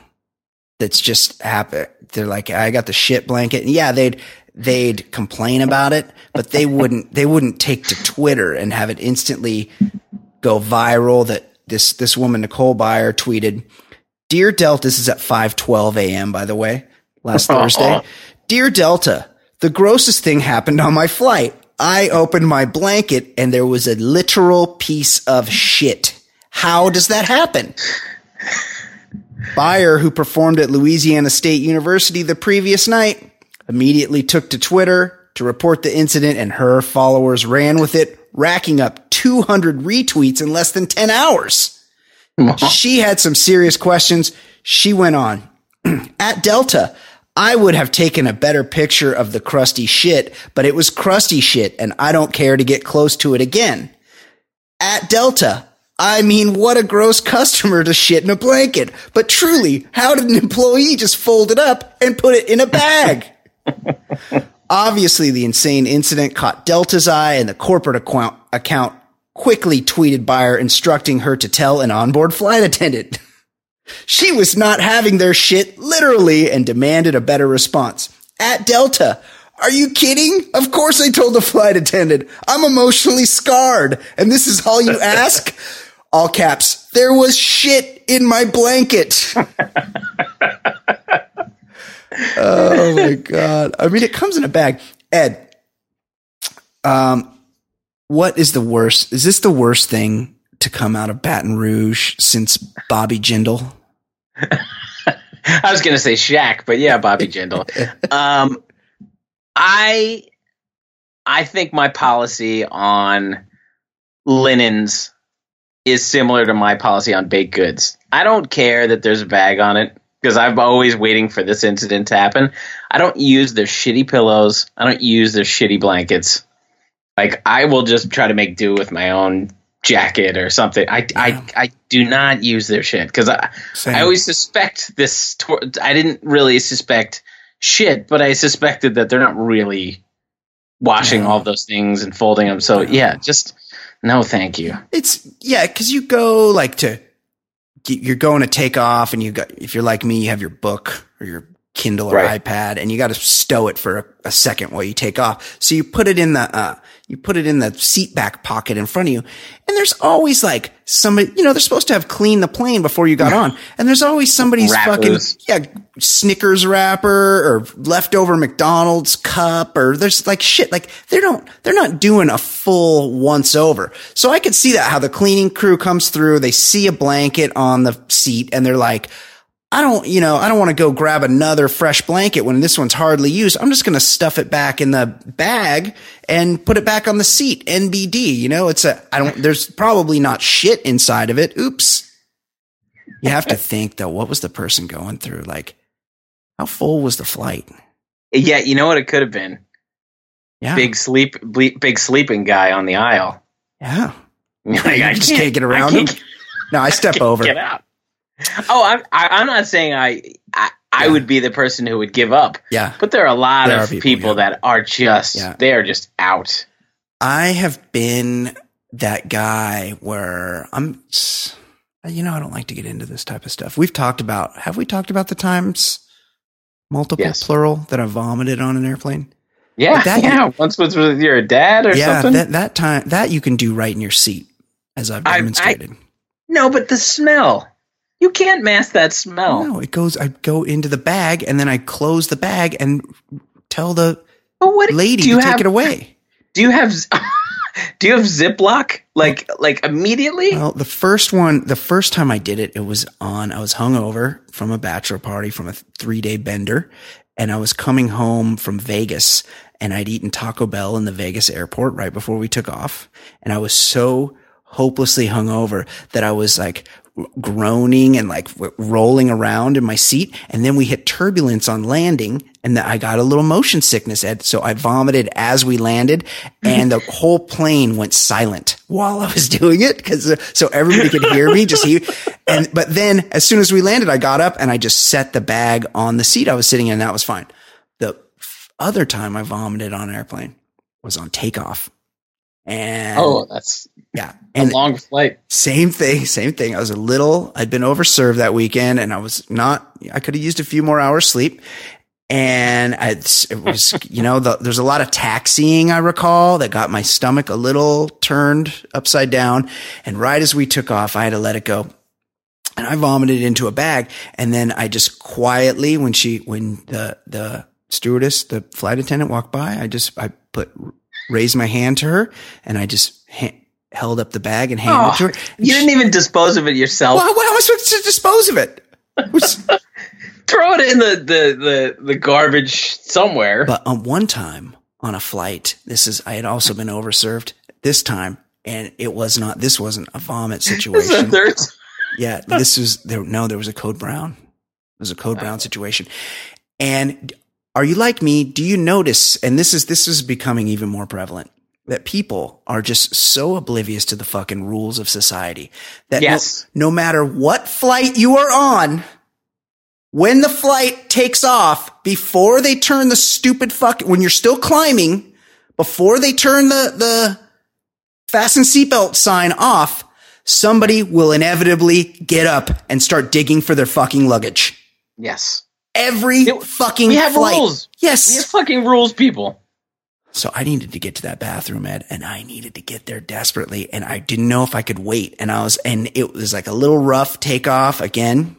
that's just happy, they're like, I got the shit blanket. And yeah, they'd, they'd complain about it, but they wouldn't, they wouldn't take to Twitter and have it instantly go viral that this, this woman, Nicole Byer, tweeted, "Dear Delta," this is at five twelve a.m., by the way, last Thursday. "Dear Delta, the grossest thing happened on my flight. I opened my blanket and there was a literal piece of shit. How does that happen?" Byer, who performed at Louisiana State University the previous night, immediately took to Twitter to report the incident, and her followers ran with it, racking up two hundred retweets in less than ten hours. She had some serious questions. She went on. "At Delta, I would have taken a better picture of the crusty shit, but it was crusty shit, and I don't care to get close to it again. At Delta, I mean, what a gross customer to shit in a blanket. But truly, how did an employee just fold it up and put it in a bag?" Obviously, the insane incident caught Delta's eye, and the corporate account, account quickly tweeted Byer instructing her to tell an onboard flight attendant. She was not having their shit literally and demanded a better response. "At Delta, are you kidding? Of course I told the flight attendant. I'm emotionally scarred, and this is all you ask?" All caps, "There was shit in my blanket." Oh my God. I mean, it comes in a bag. Ed, um, what is the worst? Is this the worst thing to come out of Baton Rouge since Bobby Jindal? I was going to say Shaq, but yeah, Bobby Jindal. Um, I, I think my policy on linens is similar to my policy on baked goods. I don't care that there's a bag on it because I'm always waiting for this incident to happen. I don't use their shitty pillows. I don't use their shitty blankets. Like, I will just try to make do with my own jacket or something. I, yeah. I, I do not use their shit because I, I always suspect this. I didn't really suspect shit, but I suspected that they're not really washing yeah. all those things and folding them. So yeah, just no, thank you. It's yeah. Cause you go like to, you're going to take off and you got, if you're like me, you have your book or your Kindle or right. iPad and you got to stow it for a, a second while you take off. So you put it in the, uh, you put it in the seat back pocket in front of you. And there's always like somebody, you know, they're supposed to have cleaned the plane before you got on. And there's always somebody's Wrap fucking, loose. yeah, Snickers wrapper or leftover McDonald's cup or there's like shit. Like they don't, they're not doing a full once over. So I could see that how the cleaning crew comes through. They see a blanket on the seat and they're like, I don't, you know, I don't want to go grab another fresh blanket when this one's hardly used. I'm just going to stuff it back in the bag and put it back on the seat. N B D, you know, it's a, I don't, there's probably not shit inside of it. Oops. You have to think though, what was the person going through? Like, how full was the flight? Yeah. You know what it could have been? Yeah. Big sleep, ble- big sleeping guy on the aisle. Yeah. Like, I just can't, can't get around can't, him. No, I step I can't over. Get out. Oh, I'm, I'm not saying I, I, I yeah. would be the person who would give up. Yeah. But there are a lot there of people, people yeah. that are just, yeah. they are just out. I have been that guy where I'm, you know, I don't like to get into this type of stuff. We've talked about, have we talked about the times, multiple yes. plural, that I vomited on an airplane? Yeah. Like that, yeah. You, Once was with your dad or yeah, something. Yeah. That, that time, that you can do right in your seat, as I've demonstrated. I, I, no, but the smell. You can't mask that smell. No, it goes, I go into the bag and then I close the bag and tell the what, lady to have, take it away. Do you have, do you have Ziploc? Like, like immediately? Well, the first one, the first time I did it, it was on, I was hungover from a bachelor party from a three day bender and I was coming home from Vegas and I'd eaten Taco Bell in the Vegas airport right before we took off. And I was so hopelessly hungover that I was like, groaning and like rolling around in my seat. And then we hit turbulence on landing and that I got a little motion sickness, Ed. So I vomited as we landed and the whole plane went silent while I was doing it. Cause uh, so everybody could hear me just hear. And, but then as soon as we landed, I got up and I just set the bag on the seat I was sitting in. And that was fine. The other time I vomited on an airplane was on takeoff. And oh, that's yeah, and a long flight. Same thing, same thing. I was a little, I'd been overserved that weekend, and I was not. I could have used a few more hours sleep. And I, it was, you know, the, there's a lot of taxiing I recall that got my stomach a little turned upside down. And right as we took off, I had to let it go. And I vomited into a bag. And then I just quietly, when she, when the, the stewardess, the flight attendant walked by, I just, I put, raised my hand to her and I just ha- held up the bag and handed oh, it to her. And you didn't she, even dispose of it yourself. Well, what am I supposed to dispose of it? It was, throw it in the, the, the, the garbage somewhere. But on one time on a flight, this is, I had also been overserved this time, and it was not, this wasn't a vomit situation. Third time. Yeah, this was, there, no, there was a code brown. It was a code wow. brown situation. And are you like me? Do you notice, and this is, this is becoming even more prevalent, that people are just so oblivious to the fucking rules of society that yes. no, no matter what flight you are on, when the flight takes off, before they turn the stupid fuck, when you're still climbing, before they turn the, the fasten seatbelt sign off, somebody will inevitably get up and start digging for their fucking luggage. Yes. Every it, fucking we have flight. Rules. Yes. We have fucking rules, people. So I needed to get to that bathroom, Ed, and I needed to get there desperately, and I didn't know if I could wait. And I was, and it was like a little rough takeoff again.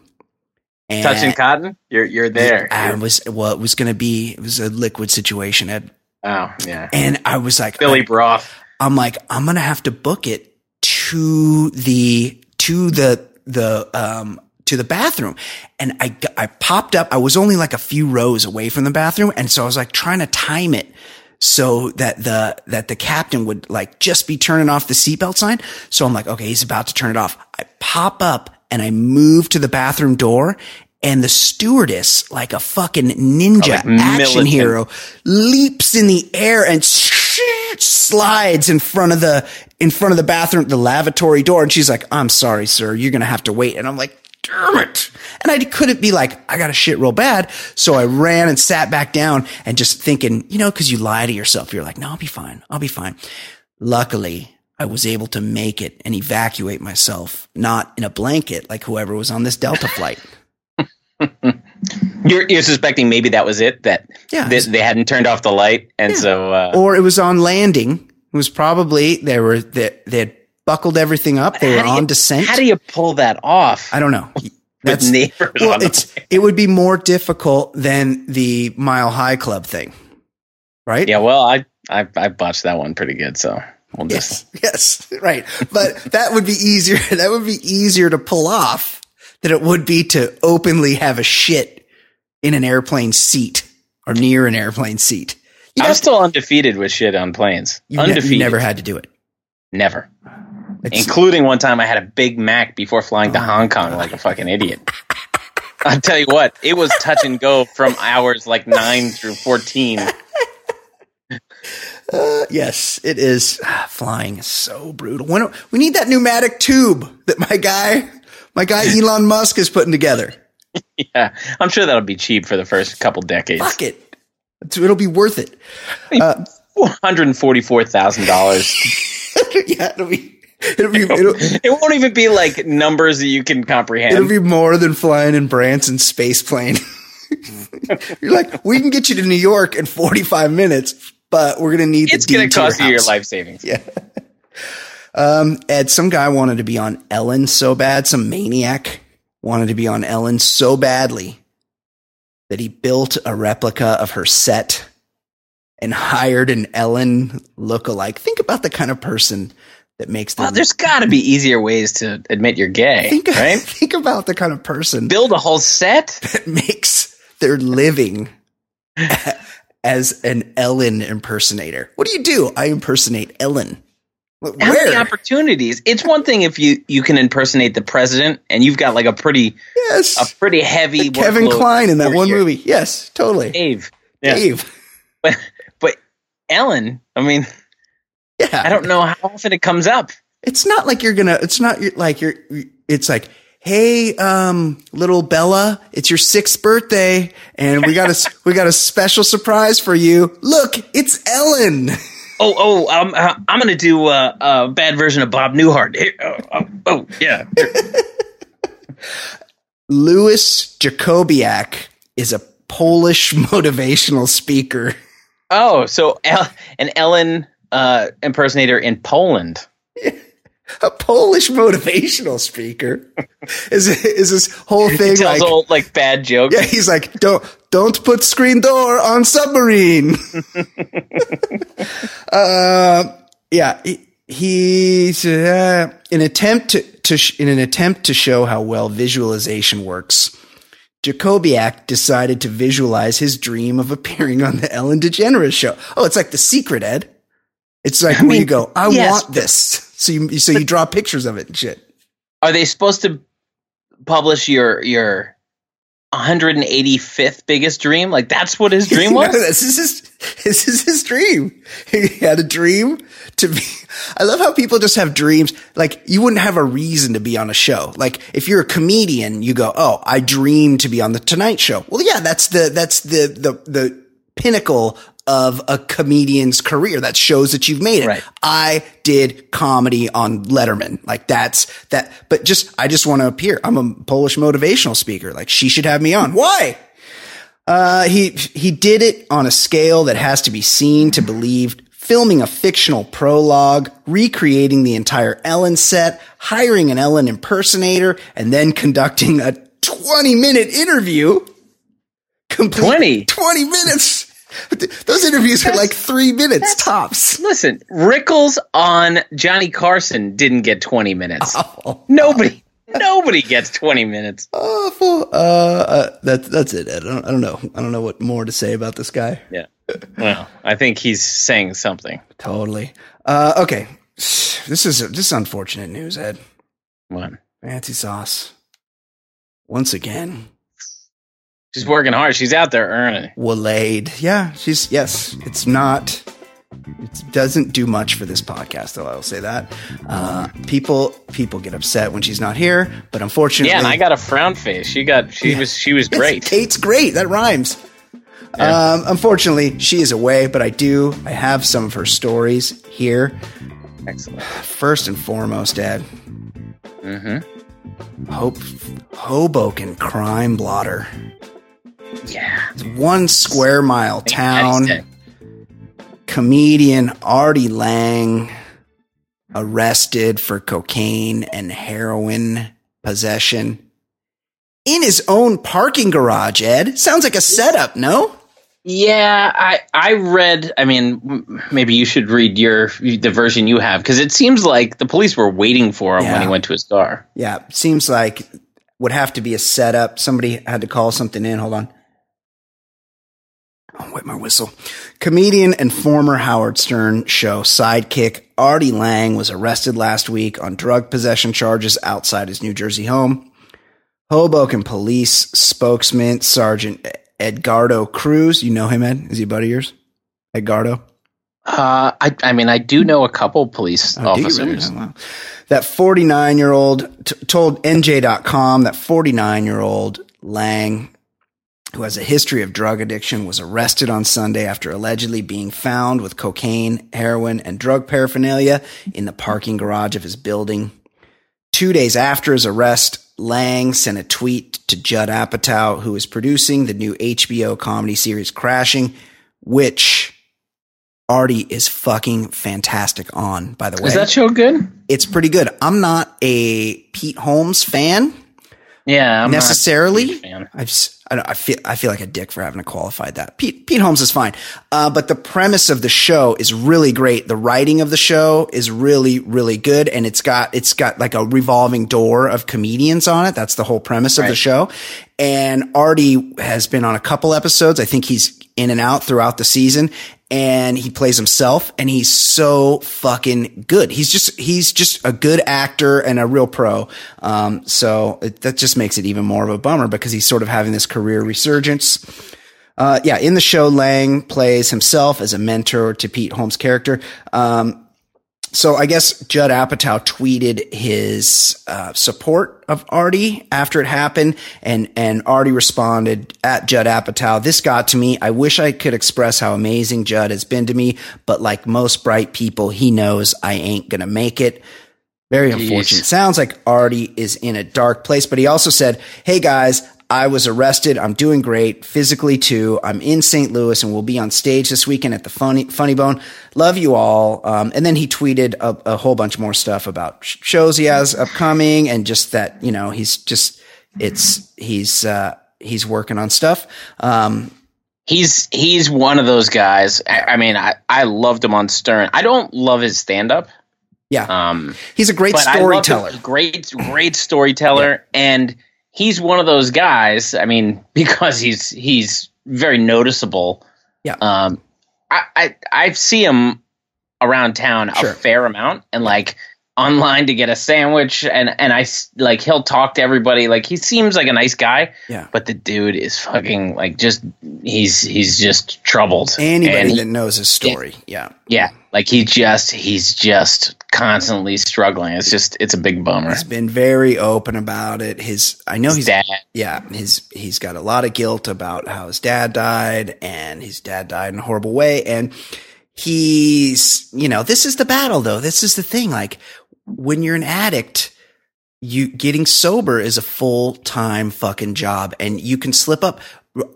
And touching cotton, you're you're there. I you're, was well. It was going to be. It was a liquid situation. Ed. Oh yeah. And I was like, Billy broth. I'm like, I'm going to have to book it to the to the the um to the bathroom. And I I popped up. I was only like a few rows away from the bathroom, and so I was like trying to time it so that the that the captain would like just be turning off the seatbelt sign. So I'm like, okay, he's about to turn it off. I pop up. And I moved to the bathroom door, and the stewardess, like a fucking ninja oh, like action militant. hero, leaps in the air and sh- slides in front of the in front of the bathroom, the lavatory door. And she's like, "I'm sorry, sir, you're gonna have to wait." And I'm like, "Damn it!" And I couldn't be like, "I got a shit real bad," so I ran and sat back down and just thinking, you know, because you lie to yourself, you're like, "No, I'll be fine. I'll be fine." Luckily, I was able to make it and evacuate myself, not in a blanket like whoever was on this Delta flight. you're, you're suspecting maybe that was it, that yeah, this, they hadn't turned off the light, and yeah. so uh, or it was on landing. It was probably they were they, they had buckled everything up. They were on you, descent. How do you pull that off? I don't know. That's neighbors. Well, it's it would be more difficult than the Mile High Club thing, right? Yeah. Well, I I, I botched that one pretty good, so. We'll yes, yes, right. But that would be easier. That would be easier to pull off than it would be to openly have a shit in an airplane seat or near an airplane seat. You I'm still to, undefeated with shit on planes. You undefeated. Ne- you never had to do it. Never. It's, Including one time I had a Big Mac before flying oh to Hong Kong like a fucking idiot. I'll tell you what, it was touch and go from hours like nine through fourteen. Uh, yes, it is. Ah, flying is so brutal. When, we need that pneumatic tube that my guy, my guy Elon Musk is putting together. Yeah, I'm sure that'll be cheap for the first couple decades. Fuck it. It'll be worth it. Uh, one hundred forty-four thousand dollars. Yeah, it'll be, it'll be, it'll, it won't even be like numbers that you can comprehend. It'll be more than flying in Branson's space plane. You're like, we can get you to New York in forty-five minutes. But we're going to need it's the going to cost you your life savings. Yeah. Um, Ed, some guy wanted to be on Ellen so bad. Some maniac wanted to be on Ellen so badly that he built a replica of her set and hired an Ellen lookalike. Think about the kind of person that makes them. Well, there's got to be easier ways to admit you're gay. Think, right? Think about the kind of person. Build a whole set that makes their living. As an Ellen impersonator. What do you do? I impersonate Ellen. Where? How many opportunities? It's one thing if you, you can impersonate the president and you've got like a pretty yes. a pretty heavy like Kevin Kline in that one year. movie. Yes, totally. Dave. Yeah. Dave. But, but Ellen, I mean, yeah. I don't know how often it comes up. It's not like you're going to, it's not like you're, it's like, hey, um, little Bella, it's your sixth birthday, and we got a we got a special surprise for you. Look, it's Ellen. oh, oh, I'm, I'm going to do a, a bad version of Bob Newhart. Here, oh, oh, oh, yeah. Louis Jacobiak is a Polish motivational speaker. Oh, so El- an Ellen uh, impersonator in Poland. A Polish motivational speaker is is this whole thing. He tells like, old like bad jokes. Yeah, he's like, don't don't put screen door on submarine. uh, yeah, he, he's uh, an attempt to, to sh- in an attempt to show how well visualization works. Jacobiak decided to visualize his dream of appearing on the Ellen DeGeneres show. Oh, it's like The Secret, Ed. It's like I mean, where you go, I yes, want this. So you so you draw pictures of it and shit. Are they supposed to publish your your one hundred eighty-fifth biggest dream? Like that's what his dream was? No, this is his, this is his dream. He had a dream to be. I love how people just have dreams. Like you wouldn't have a reason to be on a show. Like if you're a comedian, you go, "Oh, I dream to be on the Tonight Show." Well, yeah, that's the that's the the the pinnacle of a comedian's career that shows that you've made it. Right. I did comedy on Letterman. Like that's that, but just, I just want to appear. I'm a Polish motivational speaker. Like she should have me on. Why? Uh, he, he did it on a scale that has to be seen to believed, filming a fictional prologue, recreating the entire Ellen set, hiring an Ellen impersonator, and then conducting a twenty minute interview. Complete twenty, twenty minutes. Those interviews are like three minutes tops. Listen, Rickles on Johnny Carson didn't get twenty minutes. Oh, nobody, oh. nobody gets twenty minutes. Awful. Uh, uh, that, that's it. I don't, I don't know. I don't know what more to say about this guy. Yeah. Well, I think he's saying something. Totally. Uh, okay. This is this is unfortunate news, Ed. What? Fancy Sauce. Once again. She's working hard. She's out there earning. Willeed. Yeah, she's, yes, it's not, it doesn't do much for this podcast, though, I will say that. Uh, people people get upset when she's not here, but unfortunately. Yeah, and I got a frown face. She got, she yeah. was, she was great. Yes, Kate's great. That rhymes. Yeah. Um, unfortunately, she is away, but I do, I have some of her stories here. Excellent. First and foremost, Ed. Mm-hmm. Hope, Hoboken crime blotter. Yeah. It's one square mile town. Comedian Artie Lange arrested for cocaine and heroin possession in his own parking garage, Ed. Sounds like a setup, no? Yeah, I, I read, I mean, maybe you should read your the version you have, because it seems like the police were waiting for him yeah. when he went to his car. Yeah, seems like would have to be a setup. Somebody had to call something in. Hold on. I'll wet my whistle. Comedian and former Howard Stern show sidekick Artie Lange was arrested last week on drug possession charges outside his New Jersey home. Hoboken police spokesman Sergeant Edgardo Cruz. You know him, Ed? Is he a buddy of yours? Edgardo? Uh, I, I mean, I do know a couple police oh, officers. Really? Wow. That forty-nine-year-old t- told N J dot com that forty-nine-year-old Lange, who has a history of drug addiction, was arrested on Sunday after allegedly being found with cocaine, heroin, and drug paraphernalia in the parking garage of his building. Two days after his arrest, Lange sent a tweet to Judd Apatow, who is producing the new H B O comedy series Crashing, which Artie is fucking fantastic on, by the way. Is that show good? It's pretty good. I'm not a Pete Holmes fan. Yeah, I'm necessarily. Not a fan. I've, I, don't, I feel I feel like a dick for having to qualify that. Pete Pete Holmes is fine, uh, but the premise of the show is really great. The writing of the show is really really good, and it's got it's got like a revolving door of comedians on it. That's the whole premise of right. the show. And Artie has been on a couple episodes. I think he's in and out throughout the season. And he plays himself, and he's so fucking good. He's just he's just a good actor and a real pro. Um, so it, that just makes it even more of a bummer because he's sort of having this career resurgence. Uh, yeah, in the show, Lange plays himself as a mentor to Pete Holmes' character. Um, So I guess Judd Apatow tweeted his uh, support of Artie after it happened, and and Artie responded at Judd Apatow, "This got to me. I wish I could express how amazing Judd has been to me, but like most bright people, he knows I ain't gonna make it." Very Jeez. Unfortunate. Sounds like Artie is in a dark place, but he also said, "Hey guys, I was arrested. I'm doing great physically too. I'm in Saint Louis and we'll be on stage this weekend at the Funny, Funny Bone. Love you all." Um, and then he tweeted a, a whole bunch more stuff about shows he has upcoming and just that, you know, he's just, it's, he's, uh, he's working on stuff. Um, he's, he's one of those guys. I, I mean, I, I loved him on Stern. I don't love his stand up. Yeah. Um, he's a great storyteller, great, great storyteller. Yeah. And he's one of those guys. I mean, because he's he's very noticeable. Yeah. Um, I, I I see him around town sure. a fair amount, and like online to get a sandwich, and and I like he'll talk to everybody. Like he seems like a nice guy. Yeah. But the dude is fucking like just he's he's just troubled. Anybody and he, that knows his story, yeah, yeah. Like he just he's just. constantly struggling. It's just it's a big bummer. He's been very open about it. His I know his he's dad. Yeah, his he's got a lot of guilt about how his dad died, and his dad died in a horrible way. And he's you know, this is the battle though. This is the thing. Like when you're an addict, you getting sober is a full time fucking job, and you can slip up.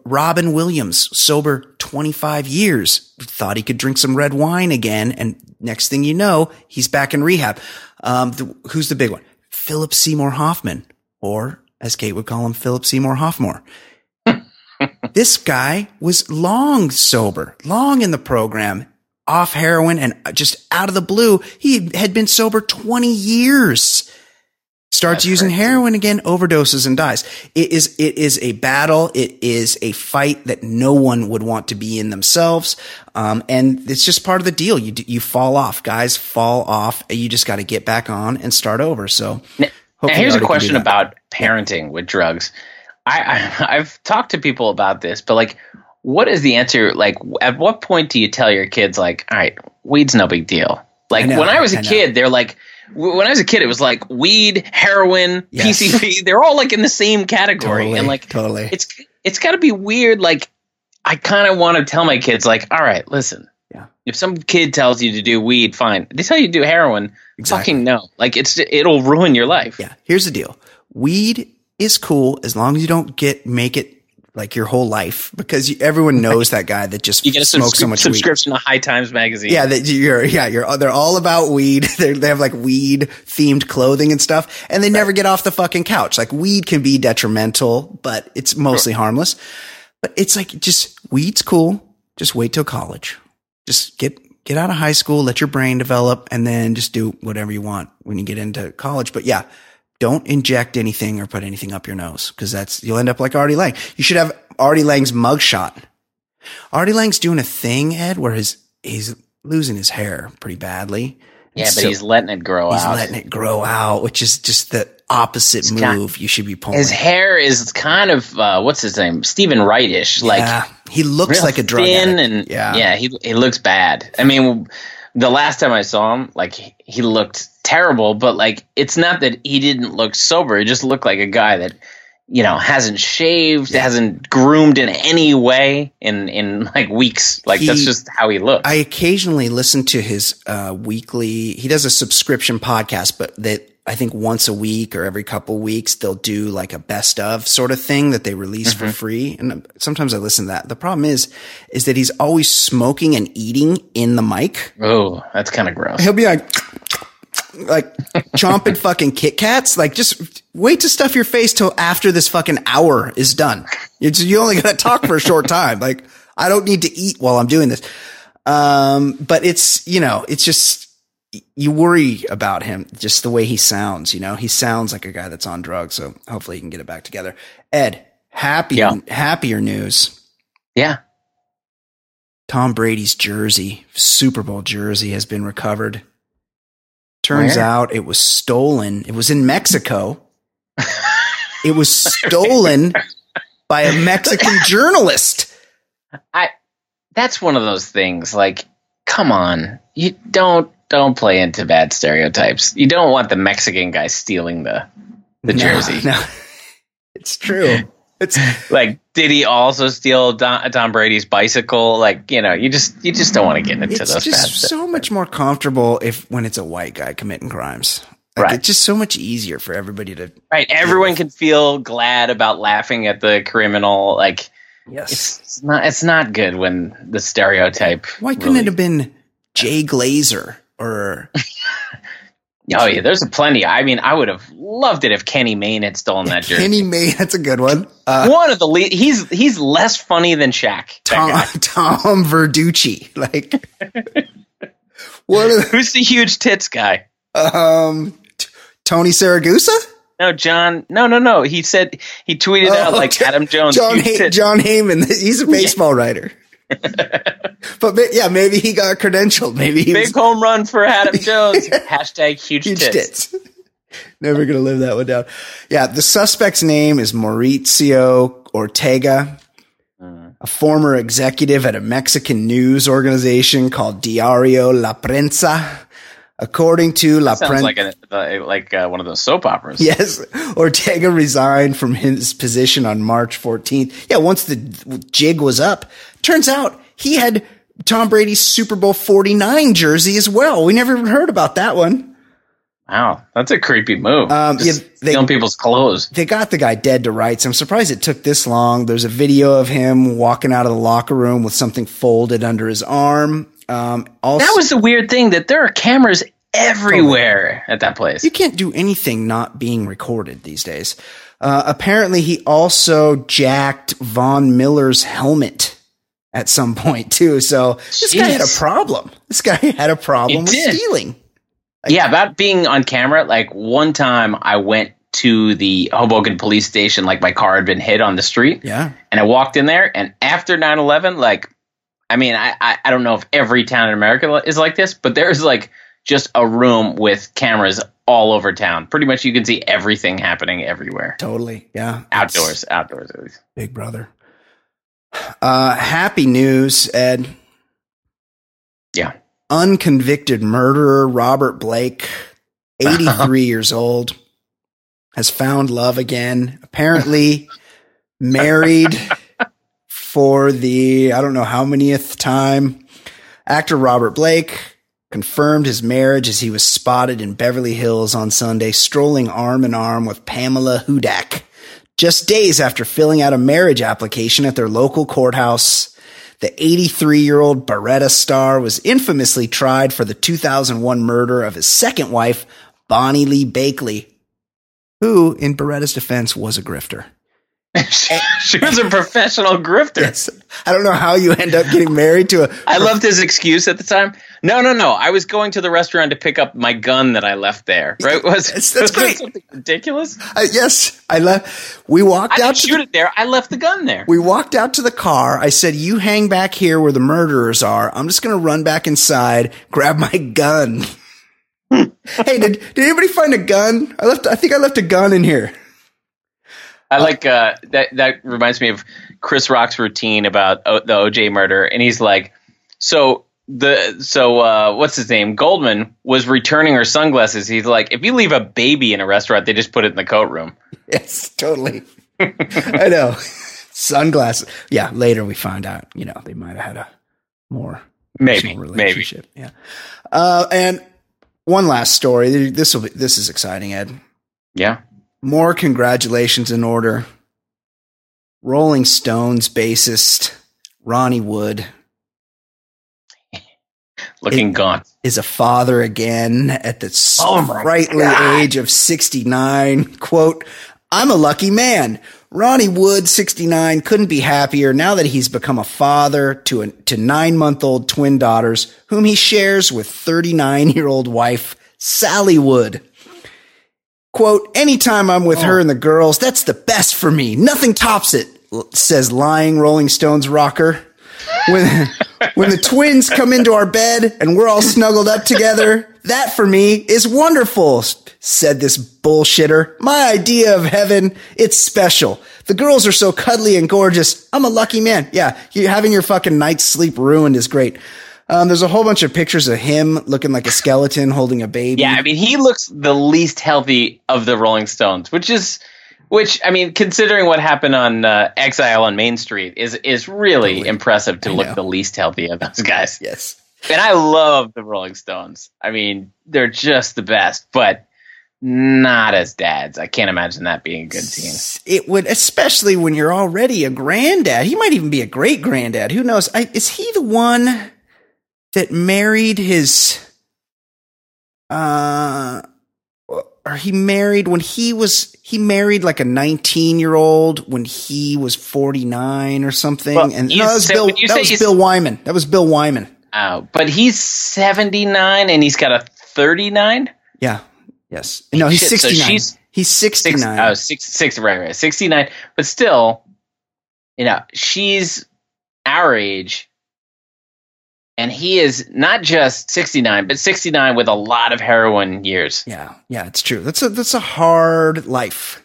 Robin Williams, sober twenty-five years, thought he could drink some red wine again, and next thing you know, he's back in rehab. Um, the, who's the big one? Philip Seymour Hoffman, or as Kate would call him, Philip Seymour Hoffmore. This guy was long sober, long in the program, off heroin, and just out of the blue, he had been sober twenty years. Starts That's using crazy. Heroin again, overdoses, and dies. It is, it is a battle. It is a fight that no one would want to be in themselves. Um, and it's just part of the deal. You, you fall off, guys fall off. You just got to get back on and start over. So now, now here's a question about parenting with drugs. I, I, I've talked to people about this, but like, what is the answer? Like, at what point do you tell your kids like, all right, weed's no big deal. Like I know, when I was a I know. kid, they're like, when I was a kid, it was like weed, heroin, yes. P C P. They're all like in the same category. Totally, and like, totally. It's, it's gotta be weird. Like I kind of want to tell my kids like, all right, listen, yeah. if some kid tells you to do weed, fine. They tell you to do heroin. Exactly. Fucking no. Like it's, it'll ruin your life. Yeah. Here's the deal. Weed is cool as long as you don't get, make it like your whole life, because you, everyone knows that guy that just you get a smokes subscri- so much subscription weed. To High Times magazine. Yeah, that you're, yeah, you're. They're all about weed. They're, they have like weed themed clothing and stuff, and they right. never get off the fucking couch. Like weed can be detrimental, but it's mostly sure. harmless. But it's like just weed's cool. Just wait till college. Just get get out of high school, let your brain develop, and then just do whatever you want when you get into college. But yeah. Don't inject anything or put anything up your nose, because that's you'll end up like Artie Lange. You should have Artie Lange's mugshot. Artie Lange's doing a thing, Ed, where his he's losing his hair pretty badly. Yeah, and but so he's letting it grow he's out. He's letting it grow out, which is just the opposite it's move kind of, you should be pulling. His hair is kind of uh, what's his name, Stephen Wright-ish. Like yeah, he looks like a drug addict. And yeah, yeah, he he looks bad. I mean, the last time I saw him, like he, he looked. terrible, but like it's not that he didn't look sober, he just looked like a guy that, you know, hasn't shaved, yeah. hasn't groomed in any way in in like weeks. Like he, that's just how he looks. I occasionally listen to his uh weekly, he does a subscription podcast, but that I think once a week or every couple weeks they'll do like a best of sort of thing that they release mm-hmm. for free, and sometimes I listen to that. The problem is is that he's always smoking and eating in the mic. Oh, that's kind of gross. He'll be like like chomping fucking Kit Kats. Like just wait to stuff your face till after this fucking hour is done. You're just, you only got to talk for a short time. Like I don't need to eat while I'm doing this. Um, but it's, you know, it's just, you worry about him, just the way he sounds, you know, he sounds like a guy that's on drugs. So hopefully he can get it back together. Ed, happy, yeah. happier news. Yeah. Tom Brady's jersey, Super Bowl jersey, has been recovered. Turns Where? out it was stolen. It was in Mexico. It was stolen by a Mexican journalist. I. That's one of those things. Like, come on, you don't don't play into bad stereotypes. You don't want the Mexican guy stealing the the no, jersey. No, it's true. It's like, did he also steal Don, Tom Brady's bicycle? Like, you know, you just you just don't want to get into it's those. It's just so things. Much more comfortable if when it's a white guy committing crimes. Like, right. It's just so much easier for everybody to. Right. Everyone with. Can feel glad about laughing at the criminal. Like, yes, it's, it's not. It's not good when the stereotype. Why couldn't really, it have been Jay Glazer or? Oh yeah, there's a plenty. I mean, I would have loved it if Kenny Mayne had stolen yeah, that jersey. Kenny Mayne, that's a good one. Uh, one of the le- he's he's less funny than Shaq. Tom Tom Verducci, like what? The- Who's the huge tits guy? Um. Tony Saragusa? No, John. No, no, no. He said he tweeted oh, out like John, Adam Jones. John, ha- John Heyman. He's a baseball yeah. writer. But yeah, maybe he got credentialed. Maybe he big was, home run for Adam Jones. Hashtag huge, huge tits. tits. Never gonna live that one down. Yeah, the suspect's name is Mauricio Ortega, uh, a former executive at a Mexican news organization called Diario La Prensa. According to La Prensa, sounds like, a, like uh, one of those soap operas. Yes, Ortega resigned from his position on March fourteenth. Yeah, once the jig was up, turns out he had Tom Brady's Super Bowl forty-nine jersey as well. We never even heard about that one. Wow, that's a creepy move. Um, Just yeah, they, stealing people's clothes. They got the guy dead to rights. I'm surprised it took this long. There's a video of him walking out of the locker room with something folded under his arm. Um, also, that was the weird thing, that there are cameras everywhere at that place. You can't do anything not being recorded these days. Uh, apparently, he also jacked Von Miller's helmet at some point, too. So this Jeez. guy had a problem. This guy had a problem with stealing. Like, yeah, about being on camera. Like, one time I went to the Hoboken police station, like my car had been hit on the street. Yeah. And I walked in there, and after nine eleven, like, I mean, I, I, I don't know if every town in America is like this, but there's like just a room with cameras all over town. Pretty much you can see everything happening everywhere. Totally. Yeah. Outdoors. Outdoors. At least. Big brother. Uh, happy news, Ed. Yeah. Unconvicted murderer Robert Blake, eighty-three years old, has found love again. Apparently married. For the, I don't know how manyth time, actor Robert Blake confirmed his marriage as he was spotted in Beverly Hills on Sunday, strolling arm in arm with Pamela Hudak, just days after filling out a marriage application at their local courthouse. The eighty-three-year-old Beretta star was infamously tried for the two thousand one murder of his second wife, Bonnie Lee Bakley, who, in Beretta's defense, was a grifter. She was a professional grifter. Yes. I don't know how you end up getting married to a... I loved his excuse at the time. No, no, no. I was going to the restaurant to pick up my gun that I left there. Right? Was, that's, that's was great. Something ridiculous? Uh, yes. I left. We walked I out. I didn't shoot the, it there. I left the gun there. We walked out to the car. I said, you hang back here where the murderers are. I'm just going to run back inside, grab my gun. Hey, did, did anybody find a gun? I left. I think I left a gun in here. I like uh, that. That reminds me of Chris Rock's routine about o- the O J murder, and he's like, "So the so uh, what's his name? Goldman was returning her sunglasses. He's like, if you leave a baby in a restaurant, they just put it in the coat room." Yes, totally. I know. Sunglasses. Yeah. Later, we find out. You know, they might have had a more maybe relationship. Maybe. Yeah. Uh, and one last story. This will be. This is exciting, Ed. Yeah. More congratulations in order. Rolling Stones bassist Ronnie Wood, looking gaunt, is a father again at the sprightly oh age of sixty-nine. Quote, I'm a lucky man. Ronnie Wood, sixty-nine, couldn't be happier now that he's become a father to a, to nine-month-old twin daughters, whom he shares with thirty-nine-year-old wife Sally Wood. Quote, anytime I'm with oh. her and the girls, that's the best for me. Nothing tops it, says lying Rolling Stones rocker. When, when the twins come into our bed and we're all snuggled up together, that for me is wonderful, said this bullshitter. My idea of heaven, it's special. The girls are so cuddly and gorgeous. I'm a lucky man. Yeah, you having your fucking night's sleep ruined is great. Um, there's a whole bunch of pictures of him looking like a skeleton holding a baby. Yeah, I mean, he looks the least healthy of the Rolling Stones, which is, which I mean, considering what happened on uh, Exile on Main Street, is is really totally. impressive to I look know. the least healthy of those guys. Yes, and I love the Rolling Stones. I mean, they're just the best, but not as dads. I can't imagine that being a good team. It would, especially when you're already a granddad. He might even be a great granddad. Who knows? I, is he the one that married his, uh, or he married when he was, he married like a nineteen year old when he was forty-nine or something. Well, and no, that was, say, Bill, that was Bill Wyman. That was Bill Wyman. Oh, but he's seventy-nine and he's got a thirty-nine. Yeah. Yes. No, he's Shit, sixty-nine. So he's sixty-nine. Six, oh, six, six, right, right. sixty-nine. But still, you know, she's our age. And he is not just sixty-nine, but sixty-nine with a lot of heroin years. Yeah, yeah, it's true. That's a that's a hard life,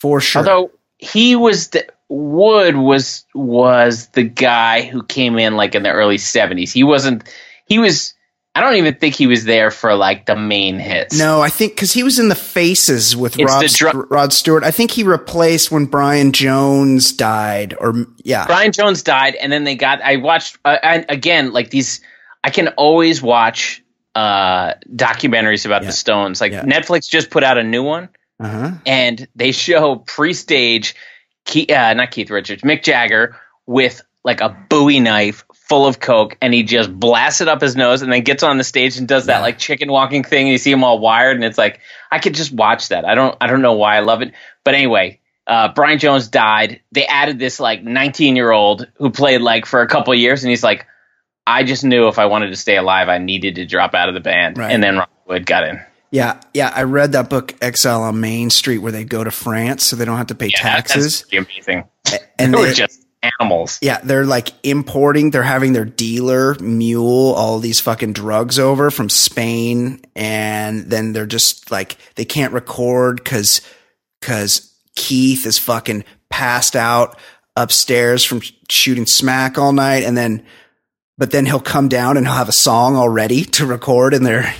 for sure. Although he was the, Wood was was the guy who came in like in the early seventies. He wasn't. He was. I don't even think he was there for like the main hits. No, I think because he was in the Faces with Rod, dr- Rod Stewart. I think he replaced when Brian Jones died, or yeah, Brian Jones died, and then they got. I watched uh, and again like these. I can always watch uh, documentaries about yeah. the Stones. Like yeah. Netflix just put out a new one, uh-huh. and they show pre-stage, Keith, uh, not Keith Richards, Mick Jagger with like a Bowie knife full of coke, and he just blasts it up his nose and then gets on the stage and does that yeah. like chicken walking thing, and you see him all wired, and it's like I could just watch that. I don't I don't know why I love it. But anyway, uh, Brian Jones died. They added this like nineteen year old who played like for a couple of years, and he's like, I just knew if I wanted to stay alive I needed to drop out of the band. Right. And then Ron Wood got in. Yeah, yeah, I read that book, Exile on Main Street, where they go to France so they don't have to pay yeah, taxes. That's pretty amazing. And they were just animals. Yeah, they're like importing, they're having their dealer mule all these fucking drugs over from Spain, and then they're just like they can't record cuz cuz Keith is fucking passed out upstairs from shooting smack all night, and then but then he'll come down and he'll have a song already to record, and they're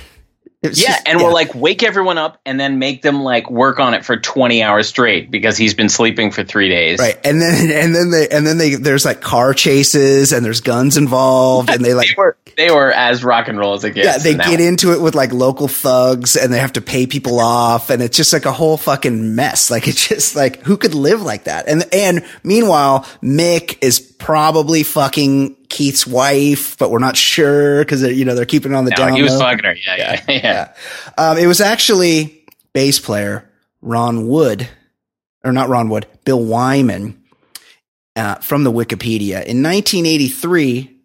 yeah, just, and yeah. we'll like wake everyone up and then make them like work on it for twenty hours straight because he's been sleeping for three days. Right. And then, and then they, and then they, there's like car chases and there's guns involved, and they like, they, were, they were as rock and roll as it gets. Yeah. They get into it with like local thugs, and they have to pay people off. And it's just like a whole fucking mess. Like it's just like, who could live like that? And, and meanwhile, Mick is probably fucking Keith's wife, but we're not sure because you know they're keeping it on the no, down low. He was fucking her. Yeah, yeah, yeah. yeah. Um, it was actually bass player Ron Wood, or not Ron Wood, Bill Wyman, uh, from the Wikipedia in nineteen eighty-three.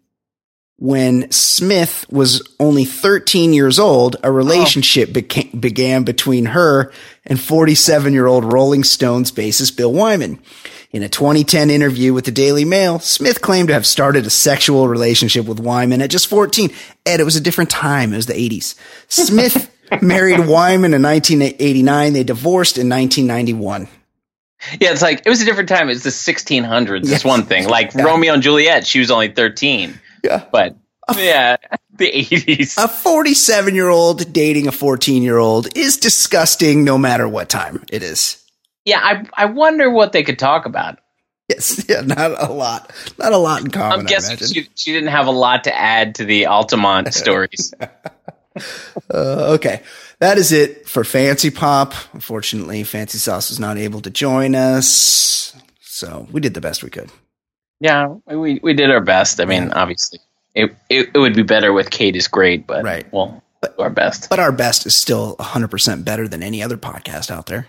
When Smith was only thirteen years old, a relationship oh. beca- began between her and forty-seven year old Rolling Stones bassist Bill Wyman. In a twenty ten interview with the Daily Mail, Smith claimed to have started a sexual relationship with Wyman at just fourteen. Ed, it was a different time. It was the eighties. Smith married Wyman in nineteen eighty-nine. They divorced in nineteen ninety-one. Yeah, it's like, it was a different time. It's the sixteen hundreds. Yes. It's one thing. Like yeah. Romeo and Juliet, she was only thirteen. Yeah. But a, yeah, the eighties. A forty-seven year old dating a fourteen year old is disgusting no matter what time it is. Yeah, I I wonder what they could talk about. Yes, yeah, not a lot. Not a lot in common. I'm guessing she, she didn't have a lot to add to the Altamont stories. uh, okay, that is it for Fancy Pop. Unfortunately, Fancy Sauce was not able to join us, so we did the best we could. Yeah, we we did our best. I mean, obviously, it, it, it would be better with Kate is great, but right. we'll do our best. But our best is still one hundred percent better than any other podcast out there.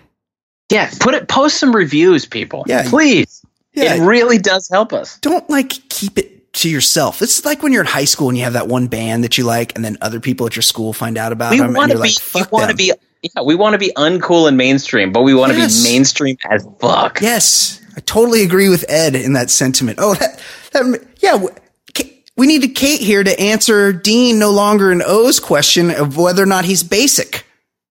Yeah, put it. Post some reviews, people. Yeah, please. Yeah. It really does help us. Don't like keep it to yourself. It's like when you're in high school and you have that one band that you like, and then other people at your school find out about we them, and you're be, like, "Fuck we them." Be, yeah, we want to be uncool and mainstream, but we want to yes. be mainstream as fuck. Yes. I totally agree with Ed in that sentiment. Oh, that, that yeah. We needed Kate here to answer Dean no longer in O's question of whether or not he's basic.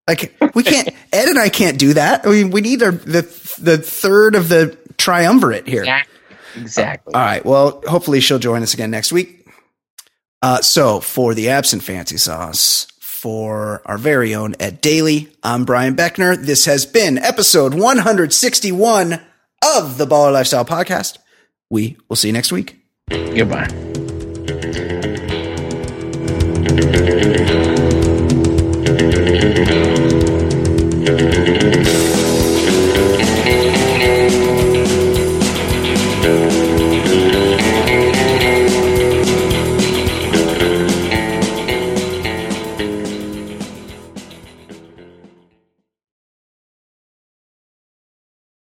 Like we can't, Ed and I can't do that. I mean, we need our, the, the third of the triumvirate here. Exactly. exactly. Uh, all right. Well, hopefully she'll join us again next week. Uh, so for the absent fancy sauce, for our very own Ed Daly, I'm Brian Beckner. This has been episode one sixty-one of the Baller Lifestyle Podcast. We will see you next week. Goodbye.